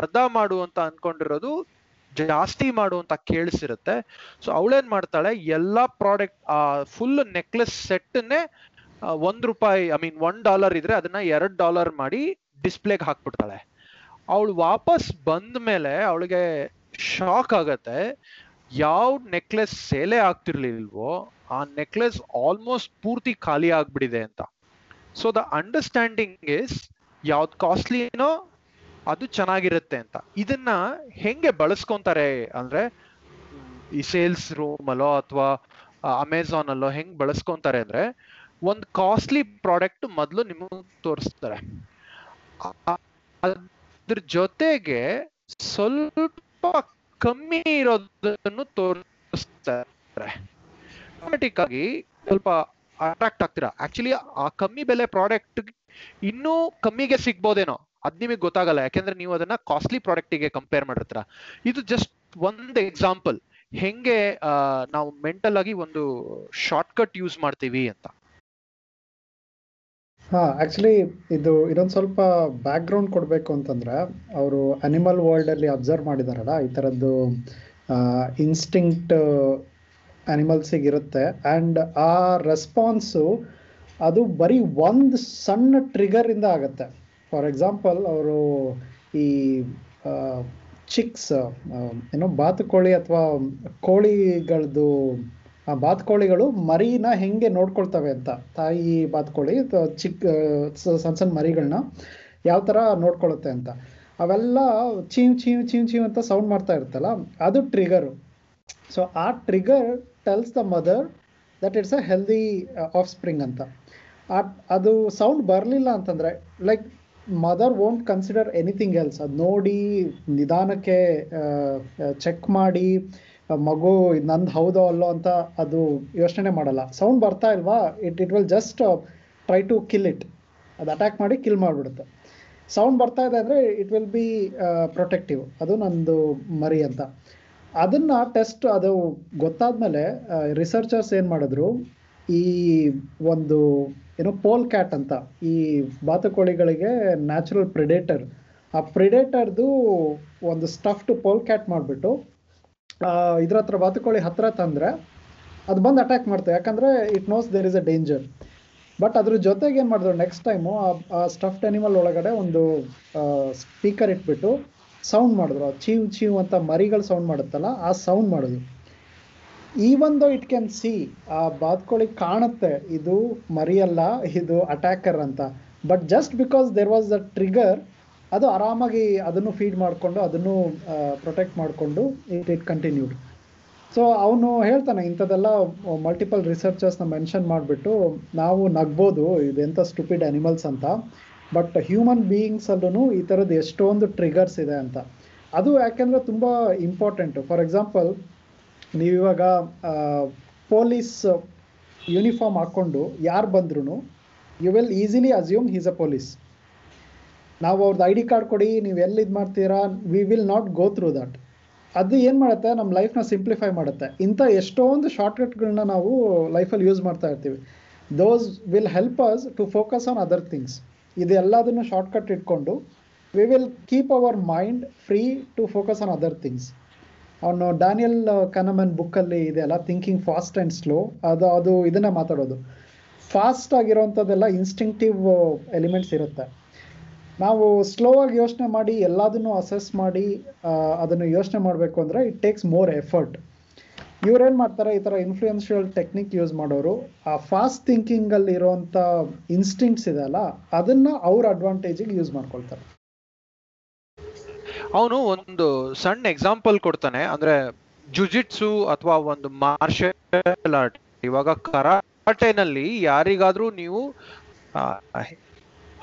ಅರ್ಧ ಮಾಡು ಅಂತ ಅನ್ಕೊಂಡಿರೋದು ಜಾಸ್ತಿ ಮಾಡು ಅಂತ ಕೇಳಿಸಿರುತ್ತೆ. ಸೊ ಅವಳೇನ್ ಮಾಡ್ತಾಳೆ, ಎಲ್ಲಾ ಪ್ರಾಡಕ್ಟ್ ಆ ಫುಲ್ ನೆಕ್ಲೆಸ್ ಸೆಟ್ನೇ ಒಂದ್ ರೂಪಾಯಿ ಐ ಮೀನ್ ಒನ್ ಡಾಲರ್ ಇದ್ರೆ ಅದನ್ನ ಎರಡ್ ಡಾಲರ್ ಮಾಡಿ ಡಿಸ್ಪ್ಲೇಗೆ ಹಾಕ್ಬಿಡ್ತಾಳೆ. ಅವಳು ವಾಪಸ್ ಬಂದ ಮೇಲೆ ಅವಳಿಗೆ ಶಾಕ್ ಆಗತ್ತೆ, ಯಾವ ನೆಕ್ಲೆಸ್ ಸೇಲೆ ಆಗ್ತಿರ್ಲಿಲ್ವೋ ಆ ನೆಕ್ಲೆಸ್ ಆಲ್ಮೋಸ್ಟ್ ಪೂರ್ತಿ ಖಾಲಿ ಆಗ್ಬಿಟ್ಟಿದೆ ಅಂತ. ಸೊ ದ ಅಂಡರ್ಸ್ಟ್ಯಾಂಡಿಂಗ್ ಇಸ್ ಯಾವ್ದು ಕಾಸ್ಟ್ಲಿನೋ ಅದು ಚೆನ್ನಾಗಿರುತ್ತೆ ಅಂತ. ಇದನ್ನ ಹೆಂಗೆ ಬಳಸ್ಕೊಂತಾರೆ ಅಂದ್ರೆ ಈ ಸೇಲ್ಸ್ ರೂಮ್ ಅಲ್ಲೋ ಅಥವಾ ಅಮೆಝಾನ್ ಅಲ್ಲೋ ಹೆಂಗ್ ಬಳಸ್ಕೊಂತಾರೆ ಅಂದ್ರೆ ಒಂದು ಕಾಸ್ಟ್ಲಿ ಪ್ರಾಡಕ್ಟ್ ಮೊದಲು ನಿಮಗೆ ತೋರಿಸ್ತಾರೆ, ಅದ್ರ ಜೊತೆಗೆ ಸ್ವಲ್ಪ ಕಮ್ಮಿ ಇರೋದನ್ನು ತೋರಿಸ್ತಾರೆ. ಆಟೋಮೆಟಿಕ್ ಆಗಿ ಸ್ವಲ್ಪ ಅಟ್ರಾಕ್ಟ್ ಆಗ್ತೀರಾ. ಆಕ್ಚುಲಿ ಆ ಕಮ್ಮಿ ಬೆಲೆ ಪ್ರಾಡಕ್ಟ್ ಇನ್ನೂ ಕಮ್ಮಿಗೆ ಸಿಗ್ಬೋದೇನೋ, ಅದ್ ನಿಮಗೆ ಗೊತ್ತಾಗಲ್ಲ, ಯಾಕೆಂದ್ರೆ ನೀವು ಅದನ್ನ ಕಾಸ್ಟ್ಲಿ ಪ್ರಾಡಕ್ಟಿಗೆ ಕಂಪೇರ್ ಮಾಡಿರ್ತೀರ. ಇದು ಜಸ್ಟ್ ಒಂದು ಎಕ್ಸಾಂಪಲ್ ಹೆಂಗೆ ನಾವು ಮೆಂಟಲ್ ಆಗಿ ಒಂದು ಶಾರ್ಟ್ಕಟ್ ಯೂಸ್ ಮಾಡ್ತೀವಿ ಅಂತ. ಹಾ ಆಕ್ಚುಲಿ ಇದು ಇದೊಂದು ಸ್ವಲ್ಪ ಬ್ಯಾಕ್ ಗ್ರೌಂಡ್ ಕೊಡಬೇಕು ಅಂತಂದ್ರೆ, ಅವರು ಅನಿಮಲ್ ವರ್ಲ್ಡ್ ಅಲ್ಲಿ ಅಬ್ಸರ್ವ್ ಮಾಡಿದಾರಲ್ಲ ಈ ತರದ್ದು ಇನ್ಸ್ಟಿಂಕ್ಟ್ ಅನಿಮಲ್ಸಿಗೆ ಇರುತ್ತೆ, ಅಂಡ್ ಆ ರೆಸ್ಪಾನ್ಸು ಅದು ಬರೀ ಒಂದು ಸಣ್ಣ ಟ್ರಿಗರ್ ಇಂದ ಆಗುತ್ತೆ. ಫಾರ್ ಎಕ್ಸಾಂಪಲ್, ಅವರು ಈ ಚಿಕ್ಸ್ ಏನೋ ಬಾತುಕೋಳಿ ಅಥವಾ ಕೋಳಿಗಳದ್ದು ಆ ಬಾತುಕೋಳಿಗಳು ಮರಿನ ಹೆಂಗೆ ನೋಡ್ಕೊಳ್ತವೆ ಅಂತ, ತಾಯಿ ಬಾತುಕೋಳಿ ಚಿಕ್ಕ ಸಣ್ಣ ಸಣ್ಣ ಮರಿಗಳನ್ನ ಯಾವ ಥರ ನೋಡ್ಕೊಳುತ್ತೆ ಅಂತ, ಅವೆಲ್ಲ ಚೀವ್ ಚೀವ್ ಚೀವ್ ಚೀವ್ ಅಂತ ಸೌಂಡ್ ಮಾಡ್ತಾ ಇರ್ತಲ್ಲ, ಅದು ಟ್ರಿಗರು. ಸೊ ಆ trigger tells the mother that it's a healthy offspring ಅಂತ. ಅದು ಸೌಂಡ್ ಬರಲಿಲ್ಲ ಅಂತಂದರೆ like mother won't consider anything else. ಅದು ನೋಡಿ ನಿಧಾನಕ್ಕೆ ಚೆಕ್ ಮಾಡಿ ಮಗು ನಂದು ಹೌದೋ ಅಲ್ಲೋ ಅಂತ ಅದು ಯೋಚನೆ ಮಾಡಲ್ಲ. ಸೌಂಡ್ ಬರ್ತಾ ಇಲ್ವಾ, it it will just try to kill it. ಅದು ಅಟ್ಯಾಕ್ ಮಾಡಿ ಕಿಲ್ ಮಾಡಿಬಿಡುತ್ತೆ. ಸೌಂಡ್ ಬರ್ತಾ ಇದೆ ಅಂದರೆ ಇಟ್ ವಿಲ್ ಬಿ ಪ್ರೊಟೆಕ್ಟಿವ್, ಅದು ನಂದು ಮರಿ ಅಂತ. ಅದನ್ನು ಟೆಸ್ಟ್ ಅದು ಗೊತ್ತಾದ್ಮೇಲೆ ರಿಸರ್ಚರ್ಸ್ ಏನು ಮಾಡಿದ್ರು, ಈ ಒಂದು ಏನೋ ಪೋಲ್ ಕ್ಯಾಟ್ ಅಂತ ಈ ಬಾತುಕೋಳಿಗಳಿಗೆ ನ್ಯಾಚುರಲ್ ಪ್ರಿಡೇಟರ್, ಆ ಪ್ರಿಡೇಟರ್ದು ಒಂದು ಸ್ಟಫ್ಡ್ ಪೋಲ್ ಕ್ಯಾಟ್ ಮಾಡಿಬಿಟ್ಟು ಇದ್ರ ಹತ್ರ ಬಾತುಕೋಳಿ ಹತ್ತಿರ ತಂದರೆ ಅದು ಬಂದು ಅಟ್ಯಾಕ್ ಮಾಡ್ತವೆ, ಯಾಕಂದರೆ it knows there is a danger. But ಅದ್ರ ಜೊತೆಗೆ ಏನು ಮಾಡಿದ್ರು, ನೆಕ್ಸ್ಟ್ ಟೈಮು ಆ ಸ್ಟಫ್ಡ್ ಅನಿಮಲ್ ಒಳಗಡೆ ಒಂದು ಸ್ಪೀಕರ್ ಇಟ್ಬಿಟ್ಟು ಸೌಂಡ್ ಮಾಡಿದ್ರು, ಚೀವ್ ಚೀವ್ ಅಂತ ಮರಿಗಳು ಸೌಂಡ್ ಮಾಡುತ್ತಲ್ಲ ಆ ಸೌಂಡ್ ಮಾಡಿದ್ರು. Even though it can see, ಆ ಬಾತುಕೋಳಿ ಕಾಣುತ್ತೆ ಇದು ಮರಿಯಲ್ಲ ಇದು ಅಟ್ಯಾಕರ್ ಅಂತ, but just because there was the trigger ಅದು ಆರಾಮಾಗಿ ಅದನ್ನು ಫೀಡ್ ಮಾಡಿಕೊಂಡು ಅದನ್ನು ಪ್ರೊಟೆಕ್ಟ್ ಮಾಡಿಕೊಂಡು ಇಟ್ ಇಟ್ ಕಂಟಿನ್ಯೂಡ್. ಸೊ ಅವನು ಹೇಳ್ತಾನೆ ಇಂಥದ್ದೆಲ್ಲ ಮಲ್ಟಿಪಲ್ ರಿಸರ್ಚರ್ಸ್ನ ಮೆನ್ಷನ್ ಮಾಡಿಬಿಟ್ಟು ನಾವು ನಗ್ಬೋದು ಇದೆಂಥ ಸ್ಟುಪಿಡ್ ಅನಿಮಲ್ಸ್ ಅಂತ, ಬಟ್ ಹ್ಯೂಮನ್ ಬೀಯಿಂಗ್ಸಲ್ಲೂ ಈ ಥರದ್ದು ಎಷ್ಟೊಂದು ಟ್ರಿಗರ್ಸ್ ಇದೆ ಅಂತ. ಅದು ಯಾಕೆಂದರೆ ತುಂಬ ಇಂಪಾರ್ಟೆಂಟು. ಫಾರ್ ಎಕ್ಸಾಂಪಲ್, ನೀವಿವಾಗ ಪೊಲೀಸ್ ಯೂನಿಫಾರ್ಮ್ ಹಾಕ್ಕೊಂಡು ಯಾರು ಬಂದ್ರೂ you will easily assume he's a police. ನಾವು ಅವ್ರದ್ದು ಐ ಡಿ ಕಾರ್ಡ್ ಕೊಡಿ, ನೀವು ಎಲ್ಲಿ ಇದು ಮಾಡ್ತೀರಾ, we will not go through that. ಅದು ಏನು ಮಾಡುತ್ತೆ, ನಮ್ಮ ಲೈಫ್ನ ಸಿಂಪ್ಲಿಫೈ ಮಾಡುತ್ತೆ. ಇಂಥ ಎಷ್ಟೊಂದು ಶಾರ್ಟ್ಕಟ್ಗಳನ್ನ ನಾವು ಲೈಫಲ್ಲಿ ಯೂಸ್ ಮಾಡ್ತಾ ಇರ್ತೀವಿ. Those will help us to focus on other things. ಇದೆಲ್ಲದನ್ನು ಶಾರ್ಟ್ಕಟ್ ಇಟ್ಕೊಂಡು we will keep our mind free to focus on other things. ಅವನು ಡ್ಯಾನಿಯಲ್ ಕನಮನ್ ಬುಕ್ಕಲ್ಲಿ ಇದೆಯಲ್ಲ ಥಿಂಕಿಂಗ್ ಫಾಸ್ಟ್ ಆ್ಯಂಡ್ ಸ್ಲೋ, ಅದು ಅದು ಇದನ್ನು ಮಾತಾಡೋದು. ಫಾಸ್ಟ್ ಆಗಿರೋವಂಥದ್ದೆಲ್ಲ ಇನ್ಸ್ಟಿಂಕ್ಟಿವ್ ಎಲಿಮೆಂಟ್ಸ್ ಇರುತ್ತೆ. ನಾವು ಸ್ಲೋ ಆಗಿ ಯೋಚನೆ ಮಾಡಿ ಎಲ್ಲದನ್ನು ಅಸೆಸ್ ಮಾಡಿ ಅದನ್ನು ಯೋಚನೆ ಮಾಡಬೇಕು ಅಂದರೆ ಇಟ್ ಟೇಕ್ಸ್ ಮೋರ್ ಎಫರ್ಟ್. ಇವ್ರೇನು ಮಾಡ್ತಾರೆ, ಈ ಥರ ಇನ್ಫ್ಲುಯೆನ್ಷಿಯಲ್ ಟೆಕ್ನಿಕ್ ಯೂಸ್ ಮಾಡೋರು ಆ ಫಾಸ್ಟ್ ಥಿಂಕಿಂಗಲ್ಲಿ ಇರೋವಂಥ ಇನ್ಸ್ಟಿಂಕ್ಟ್ಸ್ ಇದೆ ಅಲ್ಲ ಅದನ್ನು ಅವ್ರ ಅಡ್ವಾಂಟೇಜಿಗೆ ಯೂಸ್ ಮಾಡ್ಕೊಳ್ತಾರೆ. ಅವನು ಒಂದು ಸಣ್ಣ ಎಕ್ಸಾಂಪಲ್ ಕೊಡ್ತಾನೆ, ಅಂದರೆ ಜುಜಿಟ್ಸು ಅಥವಾ ಒಂದು ಮಾರ್ಷಲ್ ಆರ್ಟ್. ಇವಾಗ ಕರಾಟೆನಲ್ಲಿ ಯಾರಿಗಾದ್ರೂ ನೀವು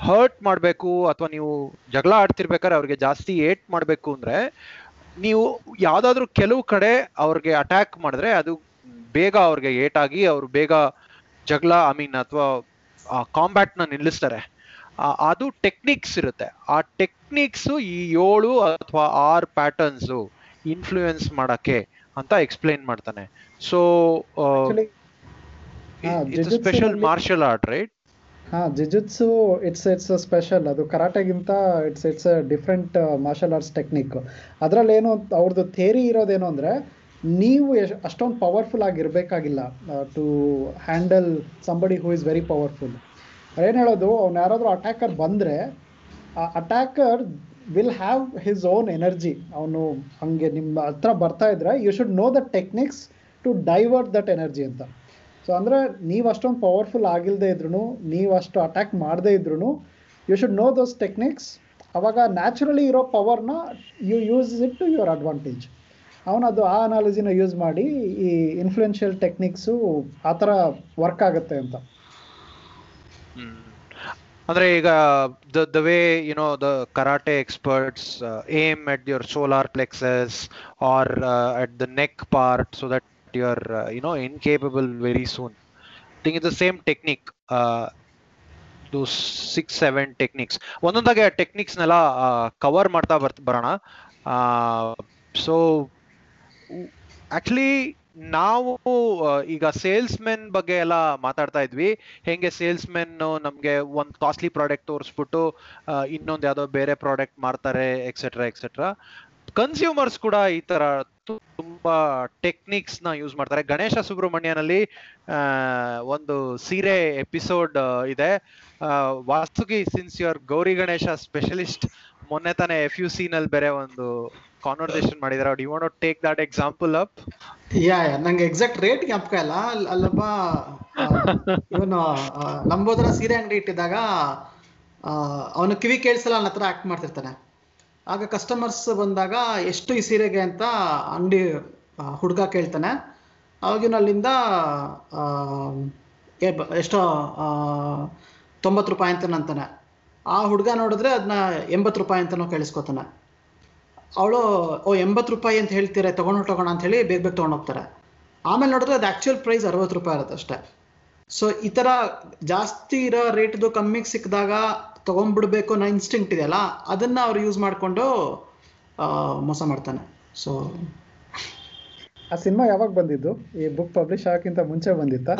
ಹರ್ಟ್ ಮಾಡಬೇಕು ಅಥವಾ ನೀವು ಜಗಳ ಆಡ್ತಿರ್ಬೇಕಾದ್ರೆ ಅವ್ರಿಗೆ ಜಾಸ್ತಿ ಏಟ್ ಮಾಡಬೇಕು ಅಂದರೆ ನೀವು ಯಾವುದಾದ್ರೂ ಕೆಲವು ಕಡೆ ಅವ್ರಿಗೆ ಅಟ್ಯಾಕ್ ಮಾಡಿದ್ರೆ ಅದು ಬೇಗ ಅವ್ರಿಗೆ ಏಟಾಗಿ ಅವರು ಬೇಗ ಜಗಳ ಐ ಮೀನ್ ಅಥವಾ ಕಾಂಬ್ಯಾಟ್ನ ನಿಲ್ಲಿಸ್ತಾರೆ. ಅದು ಟೆಕ್ನಿಕ್ಸ್ ಇರುತ್ತೆ. ಆ ಟೆಕ್ನಿಕ್ಸು ಈ ಏಳು ಅಥವಾ ಆರು ಪ್ಯಾಟರ್ನ್ಸು ಇನ್ಫ್ಲೂಯೆನ್ಸ್ ಮಾಡೋಕ್ಕೆ ಅಂತ ಎಕ್ಸ್ಪ್ಲೈನ್ ಮಾಡ್ತಾನೆ. So it's special martial art, right? ಹಾಂ, ಜಿಜುತ್ಸು ಇಟ್ಸ್ ಇಟ್ಸ್ ಸ್ಪೆಷಲ್. ಅದು ಕರಾಟೆಗಿಂತ it's it's different martial arts technique. ಅದರಲ್ಲಿ ಏನು ಅವ್ರದ್ದು ಥೇರಿ ಇರೋದೇನು ಅಂದರೆ, ನೀವು ಎಶ್ ಅಷ್ಟೊಂದು ಪವರ್ಫುಲ್ ಆಗಿರಬೇಕಾಗಿಲ್ಲ to handle somebody who is very powerful. ಏನು ಹೇಳೋದು, ಅವ್ನು ಯಾರಾದರೂ ಅಟ್ಯಾಕರ್ ಬಂದರೆ ಆ attacker will have his own energy. ಅವನು ಹಂಗೆ ನಿಮ್ಮ ಹತ್ರ ಬರ್ತಾ ಇದ್ರೆ you should know the techniques to divert that energy ಅಂತ. ಸೊ ಅಂದರೆ ನೀವು ಅಷ್ಟೊಂದು ಪವರ್ಫುಲ್ ಆಗಿಲ್ಲದೆ ಇದ್ರೂ ನೀವು ಅಷ್ಟು ಅಟ್ಯಾಕ್ ಮಾಡದೇ ಇದ್ರೂ you should know those techniques. ಅವಾಗ ನ್ಯಾಚುರಲಿ ಇರೋ ಪವರ್ನ you use it to your advantage. ಅವನದು ಆ ಅನಾಲಜಿನ ಯೂಸ್ ಮಾಡಿ ಈ ಇನ್ಫ್ಲುಯೆನ್ಷಿಯಲ್ ಟೆಕ್ನಿಕ್ಸು ಆ ಥರ ವರ್ಕ್ ಆಗುತ್ತೆ ಅಂತ. ಅಂದರೆ ಈಗ the the way you know the karate experts aim at your solar plexus or at the neck part so that you are uh, you know incapable very soon. I think it's the same technique, uh, those six seven techniques onondage techniques nella uh, cover marta barana. Uh, so actually ನಾವು ಈಗ sales men ಬಗ್ಗೆ ಎಲ್ಲ ಮಾತಾಡ್ತಾ ಇದ್ವಿ, ಹೆಂಗೆ sales men ನಮ್ಗೆ ಒಂದು costly product ತೋರಿಸ್ಬಿಟ್ಟು ಇನ್ನೊಂದು ಯಾವ್ದೋ ಬೇರೆ ಪ್ರಾಡಕ್ಟ್ ಮಾರ್ತಾರೆ ಎಕ್ಸೆಟ್ರಾ ಎಕ್ಸೆಟ್ರಾ. ಕನ್ಸ್ಯೂಮರ್ಸ್ ಕೂಡ ಈ ತರ ತುಂಬಾ ಟೆಕ್ನಿಕ್ಸ್ ನ ಯೂಸ್ ಮಾಡ್ತಾರೆ. ಗಣೇಶ ಸುಬ್ರಹ್ಮಣ್ಯನಲ್ಲಿ ಒಂದು ಸೀರೆ ಎಪಿಸೋಡ್ ಇದೆ. Vasuki, since your Gauri Ganesha specialist, ಮೊನ್ನೆ ತಾನೆ ಎಫ್ ಯು ಸಿ ನಲ್ಲಿ ಬೇರೆ ಒಂದು ಕಾನ್ವರ್ಸೇಷನ್ ಮಾಡಿದಾರೆ. Do you want to take that example up? Yeah yeah ನಂಗೆ ಎಕ್ಸಾಕ್ಟ್ ರೇಟ್ ಜ್ಞಾಪಕ ಇಲ್ಲ. ಅಲ್ಲೊಬ್ಬ ಇವನು ನಂಬೋದರ ಸೀರೆ ಅಂಗಡಿ ಇಟ್ಟಿದ್ದಾಗ ಅವನು ಕಿವಿ ಕೇಳಿಸಲ್ಲ ನನ್ನ ಹತ್ರ ಆಕ್ಟ್ ಮಾಡ್ತಿರ್ತಾನೆ. ಆಗ ಕಸ್ಟಮರ್ಸ್ ಬಂದಾಗ ಎಷ್ಟು ಈ ಸೀರೆಗೆ ಅಂತ ಅಂಗಡಿ ಹುಡುಗ ಕೇಳ್ತಾನೆ. ಅವಾಗಿನಲ್ಲಿಂದ ಎಷ್ಟೋ ತೊಂಬತ್ತು ರೂಪಾಯಿ ಅಂತನೂ ಅಂತಾನೆ. ಆ ಹುಡುಗ ನೋಡಿದ್ರೆ ಅದನ್ನ ಎಂಬತ್ತು ರೂಪಾಯಿ ಅಂತನೂ ಕೇಳಿಸ್ಕೊತಾನೆ. ಅವಳು ಓ ಎಂಬತ್ತು ರೂಪಾಯಿ ಅಂತ ಹೇಳ್ತೀರಾ, ತೊಗೊಂಡು ತೊಗೋಣ ಅಂತ ಹೇಳಿ ಬೇಗ ಬೇಗ ತೊಗೊಂಡೋಗ್ತಾರೆ. ಆಮೇಲೆ ನೋಡಿದ್ರೆ ಅದು ಆ್ಯಕ್ಚುಯಲ್ ಪ್ರೈಸ್ ಅರವತ್ತು ರೂಪಾಯಿ ಇರುತ್ತೆ ಅಷ್ಟೇ. ಸೊ ಈ ಥರ ಜಾಸ್ತಿ ಇರೋ ರೇಟ್ದು ಕಮ್ಮಿಗೆ ಸಿಕ್ಕಿದಾಗ ತಗೊಂಡ್ಬಿಡ್ಬೇಕು ಅನ್ನೋ ಇನ್ಸ್ಟಿಂಕ್ಟ್ ಇದೆಯಲ್ಲ, ಅದನ್ನ ಅವ್ರು ಯೂಸ್ ಮಾಡಿಕೊಂಡು ಮೋಸ ಮಾಡ್ತಾನೆ. ಸೊ ಆ ಸಿನಿಮಾ ಯಾವಾಗ ಬಂದಿದ್ದು? ಈ ಬುಕ್ ಪಬ್ಲಿಷ್ ಆಗಕ್ಕಿಂತ ಮುಂಚೆ ಬಂದಿತ್ತಾ?